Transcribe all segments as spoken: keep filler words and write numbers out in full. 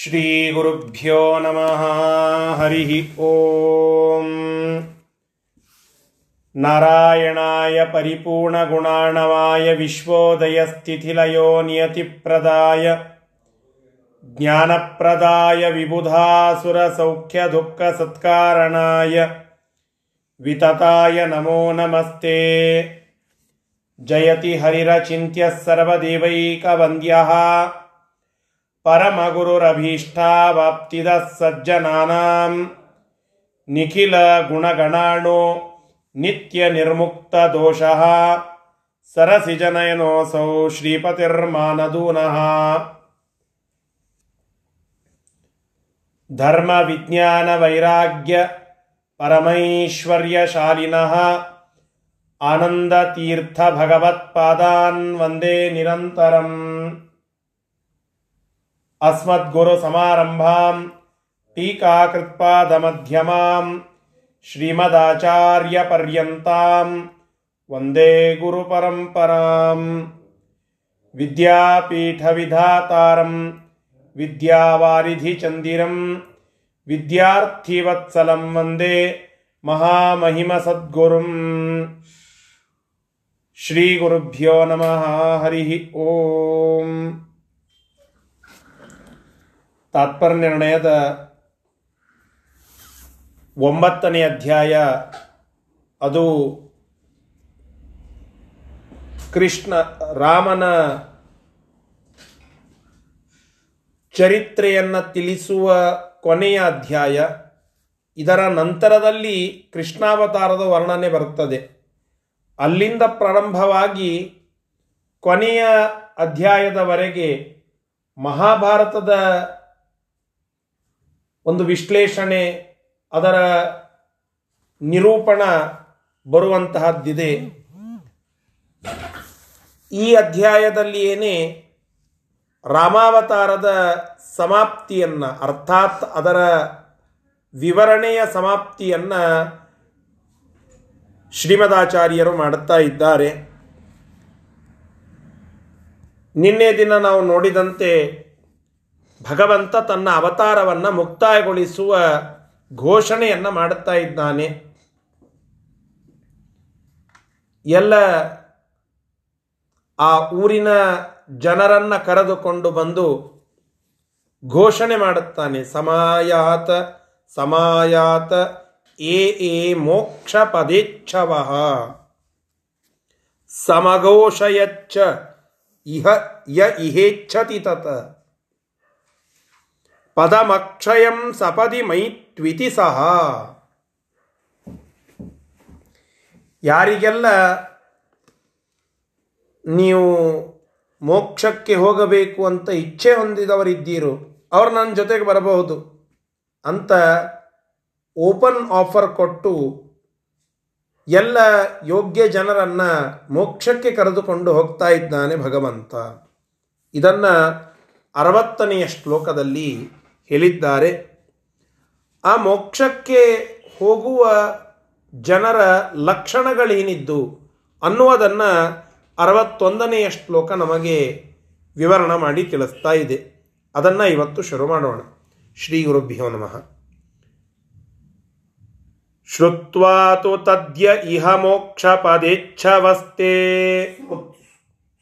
ಶ್ರೀ ಗುರುಭ್ಯೋ ನಮಃ. ಹರಿ ಓಂ. ನಾರಾಯಣಾಯ ಪರಿಪೂರ್ಣಗುಣಾಣವಾಯ ವಿಶ್ವೋದಯ ಸ್ಥಿತಿಲಯೋ ನಿಯತಿಪ್ರದಾಯ ಜ್ಞಾನಪ್ರದಾಯ ವಿಬುಧಾಸುರಸೌಖ್ಯ ದುಃಖ ಸತ್ಕಾರಣಾಯ ವಿತತಾಯ ನಮೋ ನಮಸ್ತೆ. ಜಯತಿ ಹರಿರಚಿಂತ್ಯ ಸರ್ವದೇವೈಕವಂದ್ಯಃ ಪರಮಗುರುರಭೀಷ್ಟಾವಾಪ್ತಿದಃ ಸಜ್ಜನಾನಾಂ ನಿಖಿಲ ಗುಣಗಣಾಣೋ ನಿತ್ಯ ನಿರ್ಮುಕ್ತ ದೋಷಃ ಸರಸಿಜನಯನೋಸೌ ಶ್ರೀಪತಿರ್ಮಾನದೂನಃ. ಧರ್ಮ ವಿಜ್ಞಾನ ವೈರಾಗ್ಯ ಪರಮೈಶ್ವರ್ಯಶಾಲಿನಃ ಆನಂದತೀರ್ಥ ಭಗವತ್ಪಾದಾನ್ ವಂದೇ ನಿರಂತರಂ. ಅಸ್ಮದ್ಗುರು ಸಮಾರಂಭಾಂ ಟೀಕಾಕೃತ್ಪಾದಮಧ್ಯಮಾಂ ಶ್ರೀಮದಾಚಾರ್ಯ ಪರ್ಯಂತಾಂ ವಂದೇ ಗುರು ಪರಂಪರಾಂ. ವಿದ್ಯಾಪೀಠ ವಿಧಾತಾರಂ ವಿದ್ಯಾವಾರಿಧಿ ಚಂದಿರಂ ವಿದ್ಯಾರ್ಥಿವತ್ಸಲಂ ವಂದೇ ಮಹಾಮಹಿಮ ಸದ್ಗುರುಂ. ಶ್ರೀ ಗುರುಭ್ಯೋ ನಮಃ. ಹರಿ ಓಂ. ತಾತ್ಪರ್ಯ ನಿರ್ಣಯದ ಒಂಬತ್ತನೇ ಅಧ್ಯಾಯ, ಅದು ಕೃಷ್ಣ ರಾಮನ ಚರಿತ್ರೆಯನ್ನು ತಿಳಿಸುವ ಕೊನೆಯ ಅಧ್ಯಾಯ. ಇದರ ನಂತರದಲ್ಲಿ ಕೃಷ್ಣಾವತಾರದ ವರ್ಣನೆ ಬರುತ್ತದೆ. ಅಲ್ಲಿಂದ ಪ್ರಾರಂಭವಾಗಿ ಕೊನೆಯ ಅಧ್ಯಾಯದವರೆಗೆ ಮಹಾಭಾರತದ ಒಂದು ವಿಶ್ಲೇಷಣೆ, ಅದರ ನಿರೂಪಣ ಬರುವಂತಹದ್ದಿದೆ. ಈ ಅಧ್ಯಾಯದಲ್ಲಿಯೇನೇ ರಾಮಾವತಾರದ ಸಮಾಪ್ತಿಯನ್ನು, ಅರ್ಥಾತ್ ಅದರ ವಿವರಣೆಯ ಸಮಾಪ್ತಿಯನ್ನು ಶ್ರೀಮದಾಚಾರ್ಯರು ಮಾಡುತ್ತಾ ಇದ್ದಾರೆ. ನಿನ್ನೆ ದಿನ ನಾವು ನೋಡಿದಂತೆ ಭಗವಂತ ತನ್ನ ಅವತಾರವನ್ನು ಮುಕ್ತಾಯಗೊಳಿಸುವ ಘೋಷಣೆಯನ್ನು ಮಾಡುತ್ತಾ ಇದ್ದಾನೆ. ಎಲ್ಲ ಆ ಊರಿನ ಜನರನ್ನು ಕರೆದುಕೊಂಡು ಬಂದು ಘೋಷಣೆ ಮಾಡುತ್ತಾನೆ. ಸಮಾಯಾತ ಸಮಾಯಾತ ಏ ಏ ಮೋಕ್ಷ ಪದೇಚ್ಛವಃ ಸಮಘೋಷಯಚ್ಚ ಇಹ ಯ ಇಹೇಚ್ಛತಿ ತತ ಪದಮಕ್ಷಯಂ ಸಪದಿ ಮೈತ್ವಿತಿ ಸಹ. ಯಾರಿಗೆಲ್ಲ ನೀವು ಮೋಕ್ಷಕ್ಕೆ ಹೋಗಬೇಕು ಅಂತ ಇಚ್ಛೆ ಹೊಂದಿದವರಿದ್ದೀರೋ ಅವ್ರು ನನ್ನ ಜೊತೆಗೆ ಬರಬಹುದು ಅಂತ ಓಪನ್ ಆಫರ್ ಕೊಟ್ಟು ಎಲ್ಲ ಯೋಗ್ಯ ಜನರನ್ನು ಮೋಕ್ಷಕ್ಕೆ ಕರೆದುಕೊಂಡು ಹೋಗ್ತಾ ಇದ್ದಾನೆ ಭಗವಂತ. ಇದನ್ನು ಅರವತ್ತನೆಯ ಶ್ಲೋಕದಲ್ಲಿ ಹೇಳಿದ್ದಾರೆ. ಆ ಮೋಕ್ಷಕ್ಕೆ ಹೋಗುವ ಜನರ ಲಕ್ಷಣಗಳೇನಿದ್ದು ಅನ್ನುವುದನ್ನು ಅರವತ್ತೊಂದನೆಯ ಶ್ಲೋಕ ನಮಗೆ ವಿವರಣೆ ಮಾಡಿ ತಿಳಿಸ್ತಾ ಇದೆ. ಅದನ್ನು ಇವತ್ತು ಶುರು ಮಾಡೋಣ. ಶ್ರೀ ಗುರುಭ್ಯೋ ನಮಃ. ಶ್ರುತ್ವಾ ತು ತದ್ಯ ಇಹ ಮೋಕ್ಷ ಪದೇಚ್ಛವಸ್ತೆ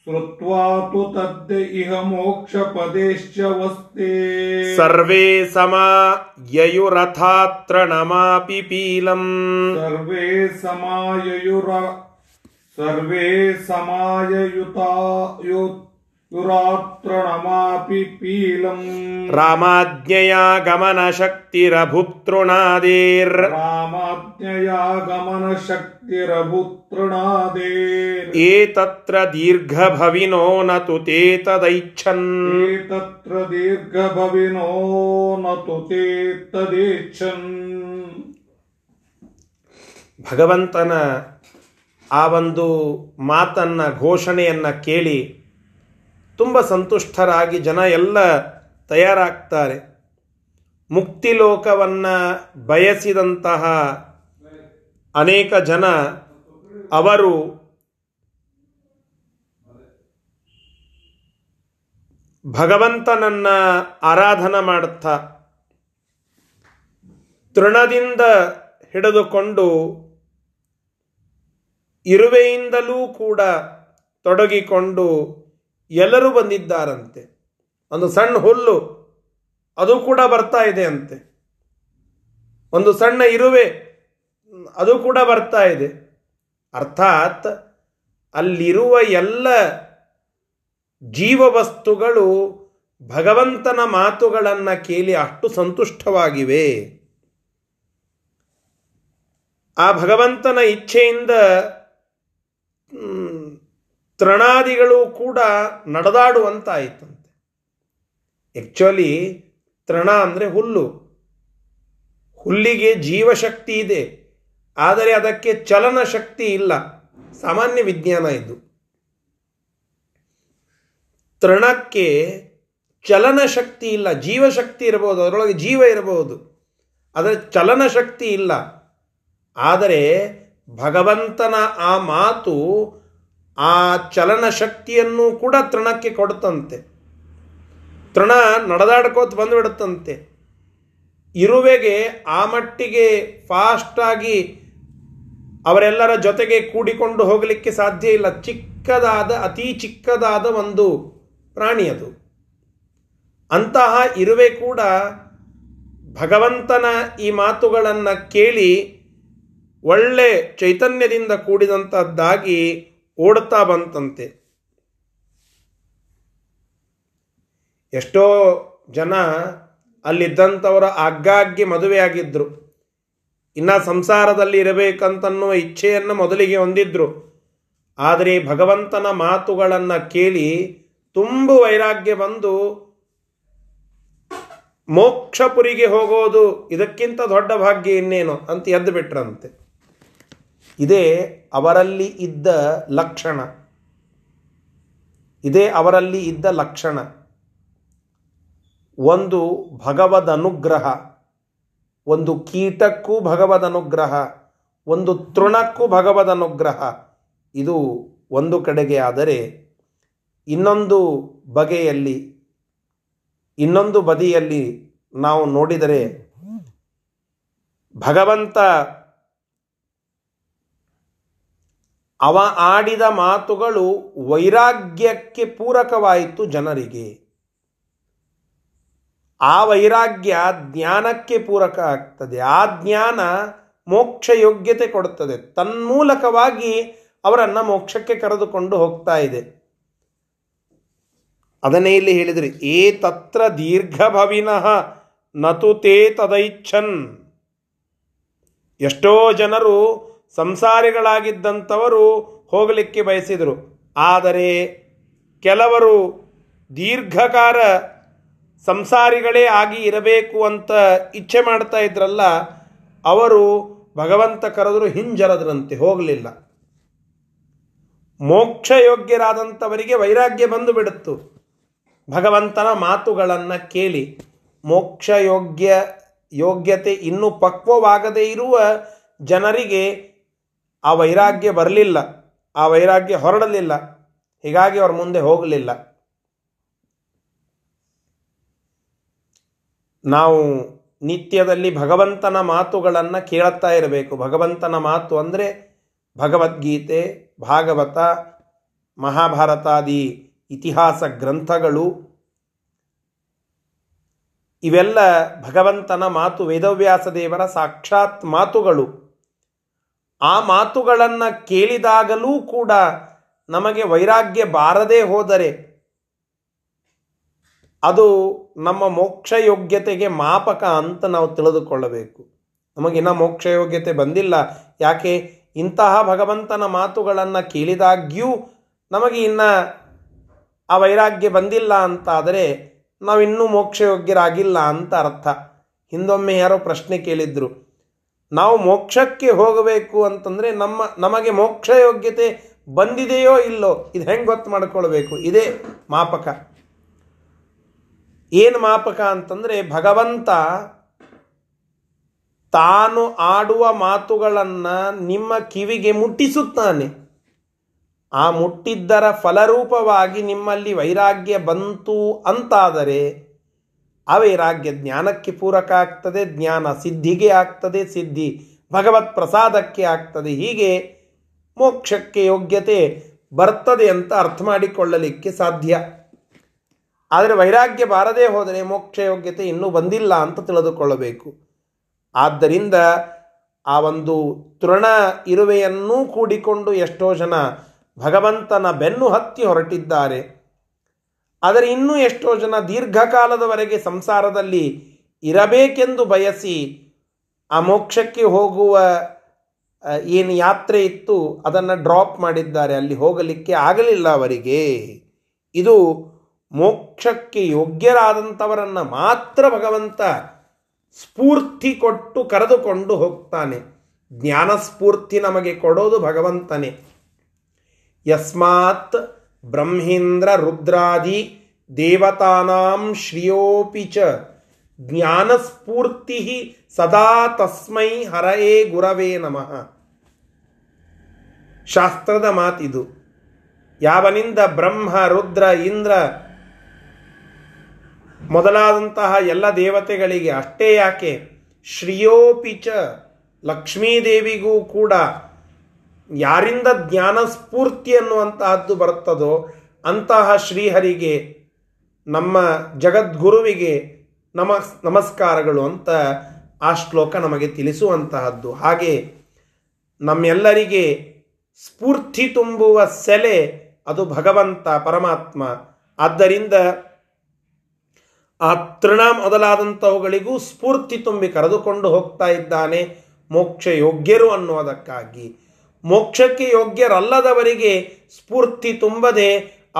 ಶ್ರುತ್ವಾ ತು ತದ್ಯ ಇಹ ಮೋಕ್ಷ ಪದೇಚ್ಛವಸ್ತೆ ಸರ್ವೇ ಸಮಾ ಯಯುರಥಾತ್ರ ನಮಾಪಿ ಪೀಲಂ ಸರ್ವೇ ಸಮಾ ಯಯುರ ಸರ್ವೇ ಸಮಾಯುತಾಯುರಾತ್ರನಮಾಪಿ ಪೀಲಂ ರಾಮಾಜ್ಞೆಯ ಗಮನಶಕ್ತಿರಭುತೃಣಾದೇರ್ ರಾಮಾಜ್ಞೆಯ ಗಮನಶಕ್ತಿರಭುತೃಣಾದೇರ್ ಏತತ್ರ ದೀರ್ಘಭವಿನೋ ನತು ತೇ ತದೈಚ್ಛನ್ ಏತತ್ರ ದೀರ್ಘಭವಿನೋ ನತು ತೇ ತದೈಚ್ಛನ್. ಭಗವಂತನ ಆ ಒಂದು ಮಾತನ್ನು, ಘೋಷಣೆಯನ್ನು ಕೇಳಿ ತುಂಬ ಸಂತುಷ್ಟರಾಗಿ ಜನ ಎಲ್ಲ ತಯಾರಾಗ್ತಾರೆ. ಮುಕ್ತಿಲೋಕವನ್ನು ಬಯಸಿದಂತಹ ಅನೇಕ ಜನ ಅವರು ಭಗವಂತನನ್ನು ಆರಾಧನೆ ಮಾಡ್ತಾ ತೃಣದಿಂದ ಹಿಡಿದುಕೊಂಡು ಇರುವೆಯಿಂದಲೂ ಕೂಡ ತೊಡಗಿಕೊಂಡು ಎಲ್ಲರೂ ಬಂದಿದ್ದಾರಂತೆ. ಒಂದು ಸಣ್ಣ ಹುಲ್ಲು ಅದು ಕೂಡ ಬರ್ತಾ ಇದೆ ಅಂತೆ, ಒಂದು ಸಣ್ಣ ಇರುವೆ ಅದು ಕೂಡ ಬರ್ತಾ ಇದೆ. ಅರ್ಥಾತ್ ಅಲ್ಲಿರುವ ಎಲ್ಲ ಜೀವವಸ್ತುಗಳು ಭಗವಂತನ ಮಾತುಗಳನ್ನು ಕೇಳಿ ಅಷ್ಟು ಸಂತುಷ್ಟವಾಗಿವೆ. ಆ ಭಗವಂತನ ಇಚ್ಛೆಯಿಂದ ತೃಣಾದಿಗಳು ಕೂಡ ನಡೆದಾಡುವಂತಾಯಿತಂತೆ. ಆ್ಯಕ್ಚುಲಿ ತೃಣ ಅಂದರೆ ಹುಲ್ಲು, ಹುಲ್ಲಿಗೆ ಜೀವಶಕ್ತಿ ಇದೆ, ಆದರೆ ಅದಕ್ಕೆ ಚಲನ ಶಕ್ತಿ ಇಲ್ಲ. ಸಾಮಾನ್ಯ ವಿಜ್ಞಾನ ಇದು. ತೃಣಕ್ಕೆ ಚಲನಶಕ್ತಿ ಇಲ್ಲ, ಜೀವಶಕ್ತಿ ಇರಬಹುದು, ಅದರೊಳಗೆ ಜೀವ ಇರಬಹುದು, ಅದರ ಚಲನಶಕ್ತಿ ಇಲ್ಲ. ಆದರೆ ಭಗವಂತನ ಆ ಮಾತು ಆ ಚಲನಶಕ್ತಿಯನ್ನು ಕೂಡ ತೃಣಕ್ಕೆ ಕೊಡುತ್ತಂತೆ. ತೃಣ ನಡೆದಾಡ್ಕೋತ ಬಂದುಬಿಡುತ್ತಂತೆ. ಇರುವೆಗೆ ಆ ಮಟ್ಟಿಗೆ ಫಾಸ್ಟಾಗಿ ಅವರೆಲ್ಲರ ಜೊತೆಗೆ ಕೂಡಿಕೊಂಡು ಹೋಗಲಿಕ್ಕೆ ಸಾಧ್ಯ ಇಲ್ಲ. ಚಿಕ್ಕದಾದ ಅತಿ ಚಿಕ್ಕದಾದ ಒಂದು ಪ್ರಾಣಿ ಅದು. ಅಂತಹ ಇರುವೆ ಕೂಡ ಭಗವಂತನ ಈ ಮಾತುಗಳನ್ನು ಕೇಳಿ ಒಳ್ಳೆ ಚೈತನ್ಯದಿಂದ ಕೂಡಿದಂಥದ್ದಾಗಿ ಓಡ್ತಾ ಬಂತಂತೆ. ಎಷ್ಟೋ ಜನ ಅಲ್ಲಿದ್ದಂಥವರ ಆಗಾಗ್ಗೆ ಮದುವೆಯಾಗಿದ್ದರು, ಇನ್ನು ಸಂಸಾರದಲ್ಲಿ ಇರಬೇಕಂತನ್ನುವ ಇಚ್ಛೆಯನ್ನು ಮೊದಲಿಗೆ ಹೊಂದಿದ್ರು. ಆದರೆ ಭಗವಂತನ ಮಾತುಗಳನ್ನು ಕೇಳಿ ತುಂಬ ವೈರಾಗ್ಯ ಬಂದು ಮೋಕ್ಷಪುರಿಗೆ ಹೋಗೋದು ಇದಕ್ಕಿಂತ ದೊಡ್ಡ ಭಾಗ್ಯ ಇನ್ನೇನು ಅಂತ ಎದ್ದು ಬಿಟ್ರಂತೆ. ಇದೇ ಅವರಲ್ಲಿ ಇದ್ದ ಲಕ್ಷಣ, ಇದೇ ಅವರಲ್ಲಿ ಇದ್ದ ಲಕ್ಷಣ ಒಂದು ಭಗವದ್ ಅನುಗ್ರಹ. ಒಂದು ಕೀಟಕ್ಕೂ ಭಗವದ್ ಅನುಗ್ರಹ, ಒಂದು ತೃಣಕ್ಕೂ ಭಗವದ್ ಅನುಗ್ರಹ. ಇದು ಒಂದು ಕಡೆಗೆ. ಆದರೆ ಇನ್ನೊಂದು ಬಗೆಯಲ್ಲಿ, ಇನ್ನೊಂದು ಬದಿಯಲ್ಲಿ ನಾವು ನೋಡಿದರೆ ಭಗವಂತ ಅವ ಆಡಿದ ಮಾತುಗಳು ವೈರಾಗ್ಯಕ್ಕೆ ಪೂರಕವಾಯಿತು ಜನರಿಗೆ. ಆ ವೈರಾಗ್ಯ ಜ್ಞಾನಕ್ಕೆ ಪೂರಕ ಆಗ್ತದೆ. ಆ ಜ್ಞಾನ ಮೋಕ್ಷ ಯೋಗ್ಯತೆ ಕೊಡುತ್ತದೆ. ತನ್ಮೂಲಕವಾಗಿ ಅವರನ್ನು ಮೋಕ್ಷಕ್ಕೆ ಕರೆದುಕೊಂಡು ಹೋಗ್ತಾ ಇದೆ. ಅದನ್ನೇ ಇಲ್ಲಿ ಹೇಳಿದರೆ, ಏ ತತ್ರ ದೀರ್ಘಭವಿನಃ ನತು ತೇ ತದೈಚ್ಛನ್. ಎಷ್ಟೋ ಜನರು ಸಂಸಾರಿಗಳಾಗಿದ್ದಂಥವರು ಹೋಗಲಿಕ್ಕೆ ಬಯಸಿದರು. ಆದರೆ ಕೆಲವರು ದೀರ್ಘಕಾರ ಸಂಸಾರಿಗಳೇ ಆಗಿ ಇರಬೇಕು ಅಂತ ಇಚ್ಛೆ ಮಾಡ್ತಾ ಇದ್ರಲ್ಲ, ಅವರು ಭಗವಂತ ಕರೆದರೂ ಹಿಂಜರದ್ರಂತೆ, ಹೋಗಲಿಲ್ಲ. ಮೋಕ್ಷ ಯೋಗ್ಯರಾದಂಥವರಿಗೆ ವೈರಾಗ್ಯ ಬಂದು ಬಿಡುತ್ತು ಭಗವಂತನ ಮಾತುಗಳನ್ನು ಕೇಳಿ. ಮೋಕ್ಷ ಯೋಗ್ಯ ಯೋಗ್ಯತೆ ಇನ್ನೂ ಪಕ್ವವಾಗದೇ ಇರುವ ಜನರಿಗೆ ಆ ವೈರಾಗ್ಯ ಬರಲಿಲ್ಲ, ಆ ವೈರಾಗ್ಯ ಹೊರಡಲಿಲ್ಲ. ಹೀಗಾಗಿ ಅವ್ರ ಮುಂದೆ ಹೋಗಲಿಲ್ಲ. ನಾವು ನಿತ್ಯದಲ್ಲಿ ಭಗವಂತನ ಮಾತುಗಳನ್ನು ಕೇಳುತ್ತಾ ಇರಬೇಕು. ಭಗವಂತನ ಮಾತು ಅಂದರೆ ಭಗವದ್ಗೀತೆ, ಭಾಗವತ, ಮಹಾಭಾರತಾದಿ ಇತಿಹಾಸ ಗ್ರಂಥಗಳು ಇವೆಲ್ಲ ಭಗವಂತನ ಮಾತು. ವೇದವ್ಯಾಸ ದೇವರ ಸಾಕ್ಷಾತ್ ಮಾತುಗಳು. ಆ ಮಾತುಗಳನ್ನು ಕೇಳಿದಾಗಲೂ ಕೂಡ ನಮಗೆ ವೈರಾಗ್ಯ ಬಾರದೇ ಹೋದರೆ ಅದು ನಮ್ಮ ಮೋಕ್ಷ ಯೋಗ್ಯತೆಗೆ ಮಾಪಕ ಅಂತ ನಾವು ತಿಳಿದುಕೊಳ್ಳಬೇಕು. ನಮಗಿನ್ನ ಮೋಕ್ಷ ಯೋಗ್ಯತೆ ಬಂದಿಲ್ಲ. ಯಾಕೆ? ಇಂತಹ ಭಗವಂತನ ಮಾತುಗಳನ್ನು ಕೇಳಿದಾಗ್ಯೂ ನಮಗೆ ಇನ್ನು ಆ ವೈರಾಗ್ಯ ಬಂದಿಲ್ಲ ಅಂತಾದರೆ ನಾವಿನ್ನೂ ಮೋಕ್ಷ ಯೋಗ್ಯರಾಗಿಲ್ಲ ಅಂತ ಅರ್ಥ. ಹಿಂದೊಮ್ಮೆ ಯಾರೋ ಪ್ರಶ್ನೆ ಕೇಳಿದ್ರು, ನಾವು ಮೋಕ್ಷಕ್ಕೆ ಹೋಗಬೇಕು ಅಂತಂದರೆ ನಮ್ಮ ನಮಗೆ ಮೋಕ್ಷ ಯೋಗ್ಯತೆ ಬಂದಿದೆಯೋ ಇಲ್ಲೋ ಇದು ಹೆಂಗೆ ಗೊತ್ತು ಮಾಡಿಕೊಳ್ಬೇಕು? ಇದೇ ಮಾಪಕ. ಏನು ಮಾಪಕ ಅಂತಂದರೆ, ಭಗವಂತ ತಾನು ಆಡುವ ಮಾತುಗಳನ್ನು ನಿಮ್ಮ ಕಿವಿಗೆ ಮುಟ್ಟಿಸುತ್ತಾನೆ. ಆ ಮುಟ್ಟಿದ್ದರ ಫಲರೂಪವಾಗಿ ನಿಮ್ಮಲ್ಲಿ ವೈರಾಗ್ಯ ಬಂತು ಅಂತಾದರೆ ಆ ವೈರಾಗ್ಯ ಜ್ಞಾನಕ್ಕೆ ಪೂರಕ ಆಗ್ತದೆ, ಜ್ಞಾನ ಸಿದ್ಧಿಗೆ ಆಗ್ತದೆ, ಸಿದ್ಧಿ ಭಗವತ್ ಪ್ರಸಾದಕ್ಕೆ ಆಗ್ತದೆ. ಹೀಗೆ ಮೋಕ್ಷಕ್ಕೆ ಯೋಗ್ಯತೆ ಬರ್ತದೆ ಅಂತ ಅರ್ಥ ಮಾಡಿಕೊಳ್ಳಲಿಕ್ಕೆ ಸಾಧ್ಯ. ಆದರೆ ವೈರಾಗ್ಯ ಬಾರದೇ ಹೋದರೆ ಮೋಕ್ಷ ಯೋಗ್ಯತೆ ಇನ್ನೂ ಬಂದಿಲ್ಲ ಅಂತ ತಿಳಿದುಕೊಳ್ಳಬೇಕು. ಆದ್ದರಿಂದ ಆ ಒಂದು ತೃಣ ಇರುವೆಯನ್ನೂ ಕೂಡಿಕೊಂಡು ಎಷ್ಟೋ ಜನ ಭಗವಂತನ ಬೆನ್ನು ಹತ್ತಿ ಹೊರಟಿದ್ದಾರೆ. ಆದರೆ ಇನ್ನೂ ಎಷ್ಟೋ ಜನ ದೀರ್ಘಕಾಲದವರೆಗೆ ಸಂಸಾರದಲ್ಲಿ ಇರಬೇಕೆಂದು ಬಯಸಿ ಆ ಮೋಕ್ಷಕ್ಕೆ ಹೋಗುವ ಏನು ಯಾತ್ರೆ ಇತ್ತು ಅದನ್ನು ಡ್ರಾಪ್ ಮಾಡಿದ್ದಾರೆ, ಅಲ್ಲಿ ಹೋಗಲಿಕ್ಕೆ ಆಗಲಿಲ್ಲ ಅವರಿಗೆ. ಇದು ಮೋಕ್ಷಕ್ಕೆ ಯೋಗ್ಯರಾದಂಥವರನ್ನು ಮಾತ್ರ ಭಗವಂತ ಸ್ಫೂರ್ತಿ ಕೊಟ್ಟು ಕರೆದುಕೊಂಡು ಹೋಗ್ತಾನೆ. ಜ್ಞಾನಸ್ಫೂರ್ತಿ ನಮಗೆ ಕೊಡೋದು ಭಗವಂತನೇ. ಯಸ್ಮಾತ್ ಬ್ರಹ್ಮೇಂದ್ರ ರುದ್ರಾದಿ ದೇವತಾನಾಂ ಶ್ರಿಯೋಪಿ ಚ ಜ್ಞಾನಸ್ಫೂರ್ತಿ ಸದಾ ತಸ್ಮೈ ಹರಯೇ ಗುರವೇ ನಮಃ. ಶಾಸ್ತ್ರದ ಮಾತಿದು. ಯಾವನಿಂದ ಬ್ರಹ್ಮ, ರುದ್ರ, ಇಂದ್ರ ಮೊದಲಾದಂತಹ ಎಲ್ಲ ದೇವತೆಗಳಿಗೆ ಅಷ್ಟೇ ಯಾಕೆ, ಶ್ರೀಯೋಪಿ ಚ ಲಕ್ಷ್ಮೀದೇವಿಗೂ ಕೂಡ ಯಾರಿಂದ ಜ್ಞಾನಸ್ಫೂರ್ತಿ ಅನ್ನುವಂತಹದ್ದು ಬರ್ತದೋ ಅಂತಹ ಶ್ರೀಹರಿಗೆ, ನಮ್ಮ ಜಗದ್ಗುರುವಿಗೆ ನಮಸ್ ನಮಸ್ಕಾರಗಳು ಅಂತ ಆ ಶ್ಲೋಕ ನಮಗೆ ತಿಳಿಸುವಂತಹದ್ದು. ಹಾಗೆ ನಮ್ಮೆಲ್ಲರಿಗೆ ಸ್ಫೂರ್ತಿ ತುಂಬುವ ಸೆಲೆ ಅದು ಭಗವಂತ ಪರಮಾತ್ಮ. ಆದ್ದರಿಂದ ಆ ತೃಣ ಮೊದಲಾದಂಥವುಗಳಿಗೂ ಸ್ಫೂರ್ತಿ ತುಂಬಿ ಕರೆದುಕೊಂಡು ಹೋಗ್ತಾ ಇದ್ದಾನೆ ಮೋಕ್ಷ ಯೋಗ್ಯರು ಅನ್ನುವುದಕ್ಕಾಗಿ. ಮೋಕ್ಷಕ್ಕೆ ಯೋಗ್ಯರಲ್ಲದವರಿಗೆ ಸ್ಫೂರ್ತಿ ತುಂಬದೆ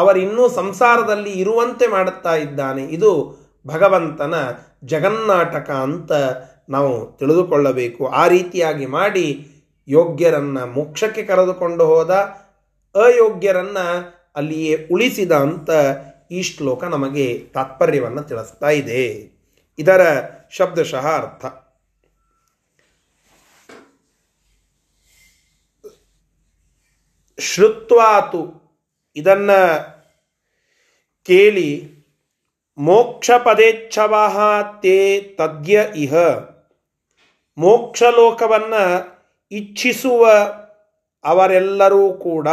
ಅವರಿನ್ನೂ ಸಂಸಾರದಲ್ಲಿ ಇರುವಂತೆ ಮಾಡುತ್ತಾ ಇದ್ದಾನೆ. ಇದು ಭಗವಂತನ ಜಗನ್ನಾಟಕ ಅಂತ ನಾವು ತಿಳಿದುಕೊಳ್ಳಬೇಕು. ಆ ರೀತಿಯಾಗಿ ಮಾಡಿ ಯೋಗ್ಯರನ್ನು ಮೋಕ್ಷಕ್ಕೆ ಕರೆದುಕೊಂಡು ಹೋದ, ಅಯೋಗ್ಯರನ್ನು ಅಲ್ಲಿಯೇ ಉಳಿಸಿದ ಅಂತ ಈ ಶ್ಲೋಕ ನಮಗೆ ತಾತ್ಪರ್ಯವನ್ನು ತಿಳಿಸ್ತಾ ಇದೆ. ಇದರ ಶಬ್ದಶಃ ಅರ್ಥ. ಶ್ರುತ್ವಾತು, ಇದನ್ನು ಕೇಳಿ, ಮೋಕ್ಷ ಪದೇಚ್ಛವಾಹ ತೇ ತದ್ಯ ಇಹ, ಮೋಕ್ಷಲೋಕವನ್ನು ಇಚ್ಛಿಸುವ ಅವರೆಲ್ಲರೂ ಕೂಡ,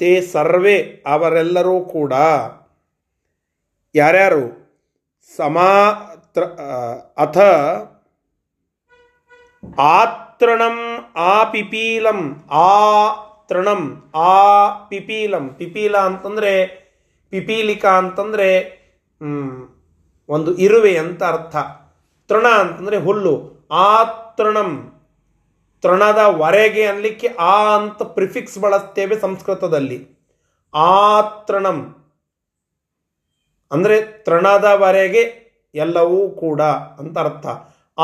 ತೇ ಸರ್ವೇ ಅವರೆಲ್ಲರೂ ಕೂಡ, ಯಾರ್ಯಾರು, ಸಮಾ ಅಥ ಆತೃಣಂ ಆಪಿಪೀಲಂ, ಆ ತೃಣಂ ಆ ಪಿಪೀಲಂ, ಪಿಪೀಲ ಅಂತಂದರೆ ಪಿಪೀಲಿಕಾ ಅಂತಂದರೆ ಒಂದು ಇರುವೆ ಅಂತ ಅರ್ಥ, ತೃಣ ಅಂತಂದರೆ ಹುಲ್ಲು, ಆ ತೃಣಂ ತೃಣದ ವರೆಗೆ ಅನ್ನಲಿಕ್ಕೆ ಆ ಅಂತ ಪ್ರಿಫಿಕ್ಸ್ ಬಳಸ್ತೇವೆ ಸಂಸ್ಕೃತದಲ್ಲಿ. ಆ ತೃಣಂ ಅಂದರೆ ತೃಣದವರೆಗೆ ಎಲ್ಲವೂ ಕೂಡ ಅಂತ ಅರ್ಥ.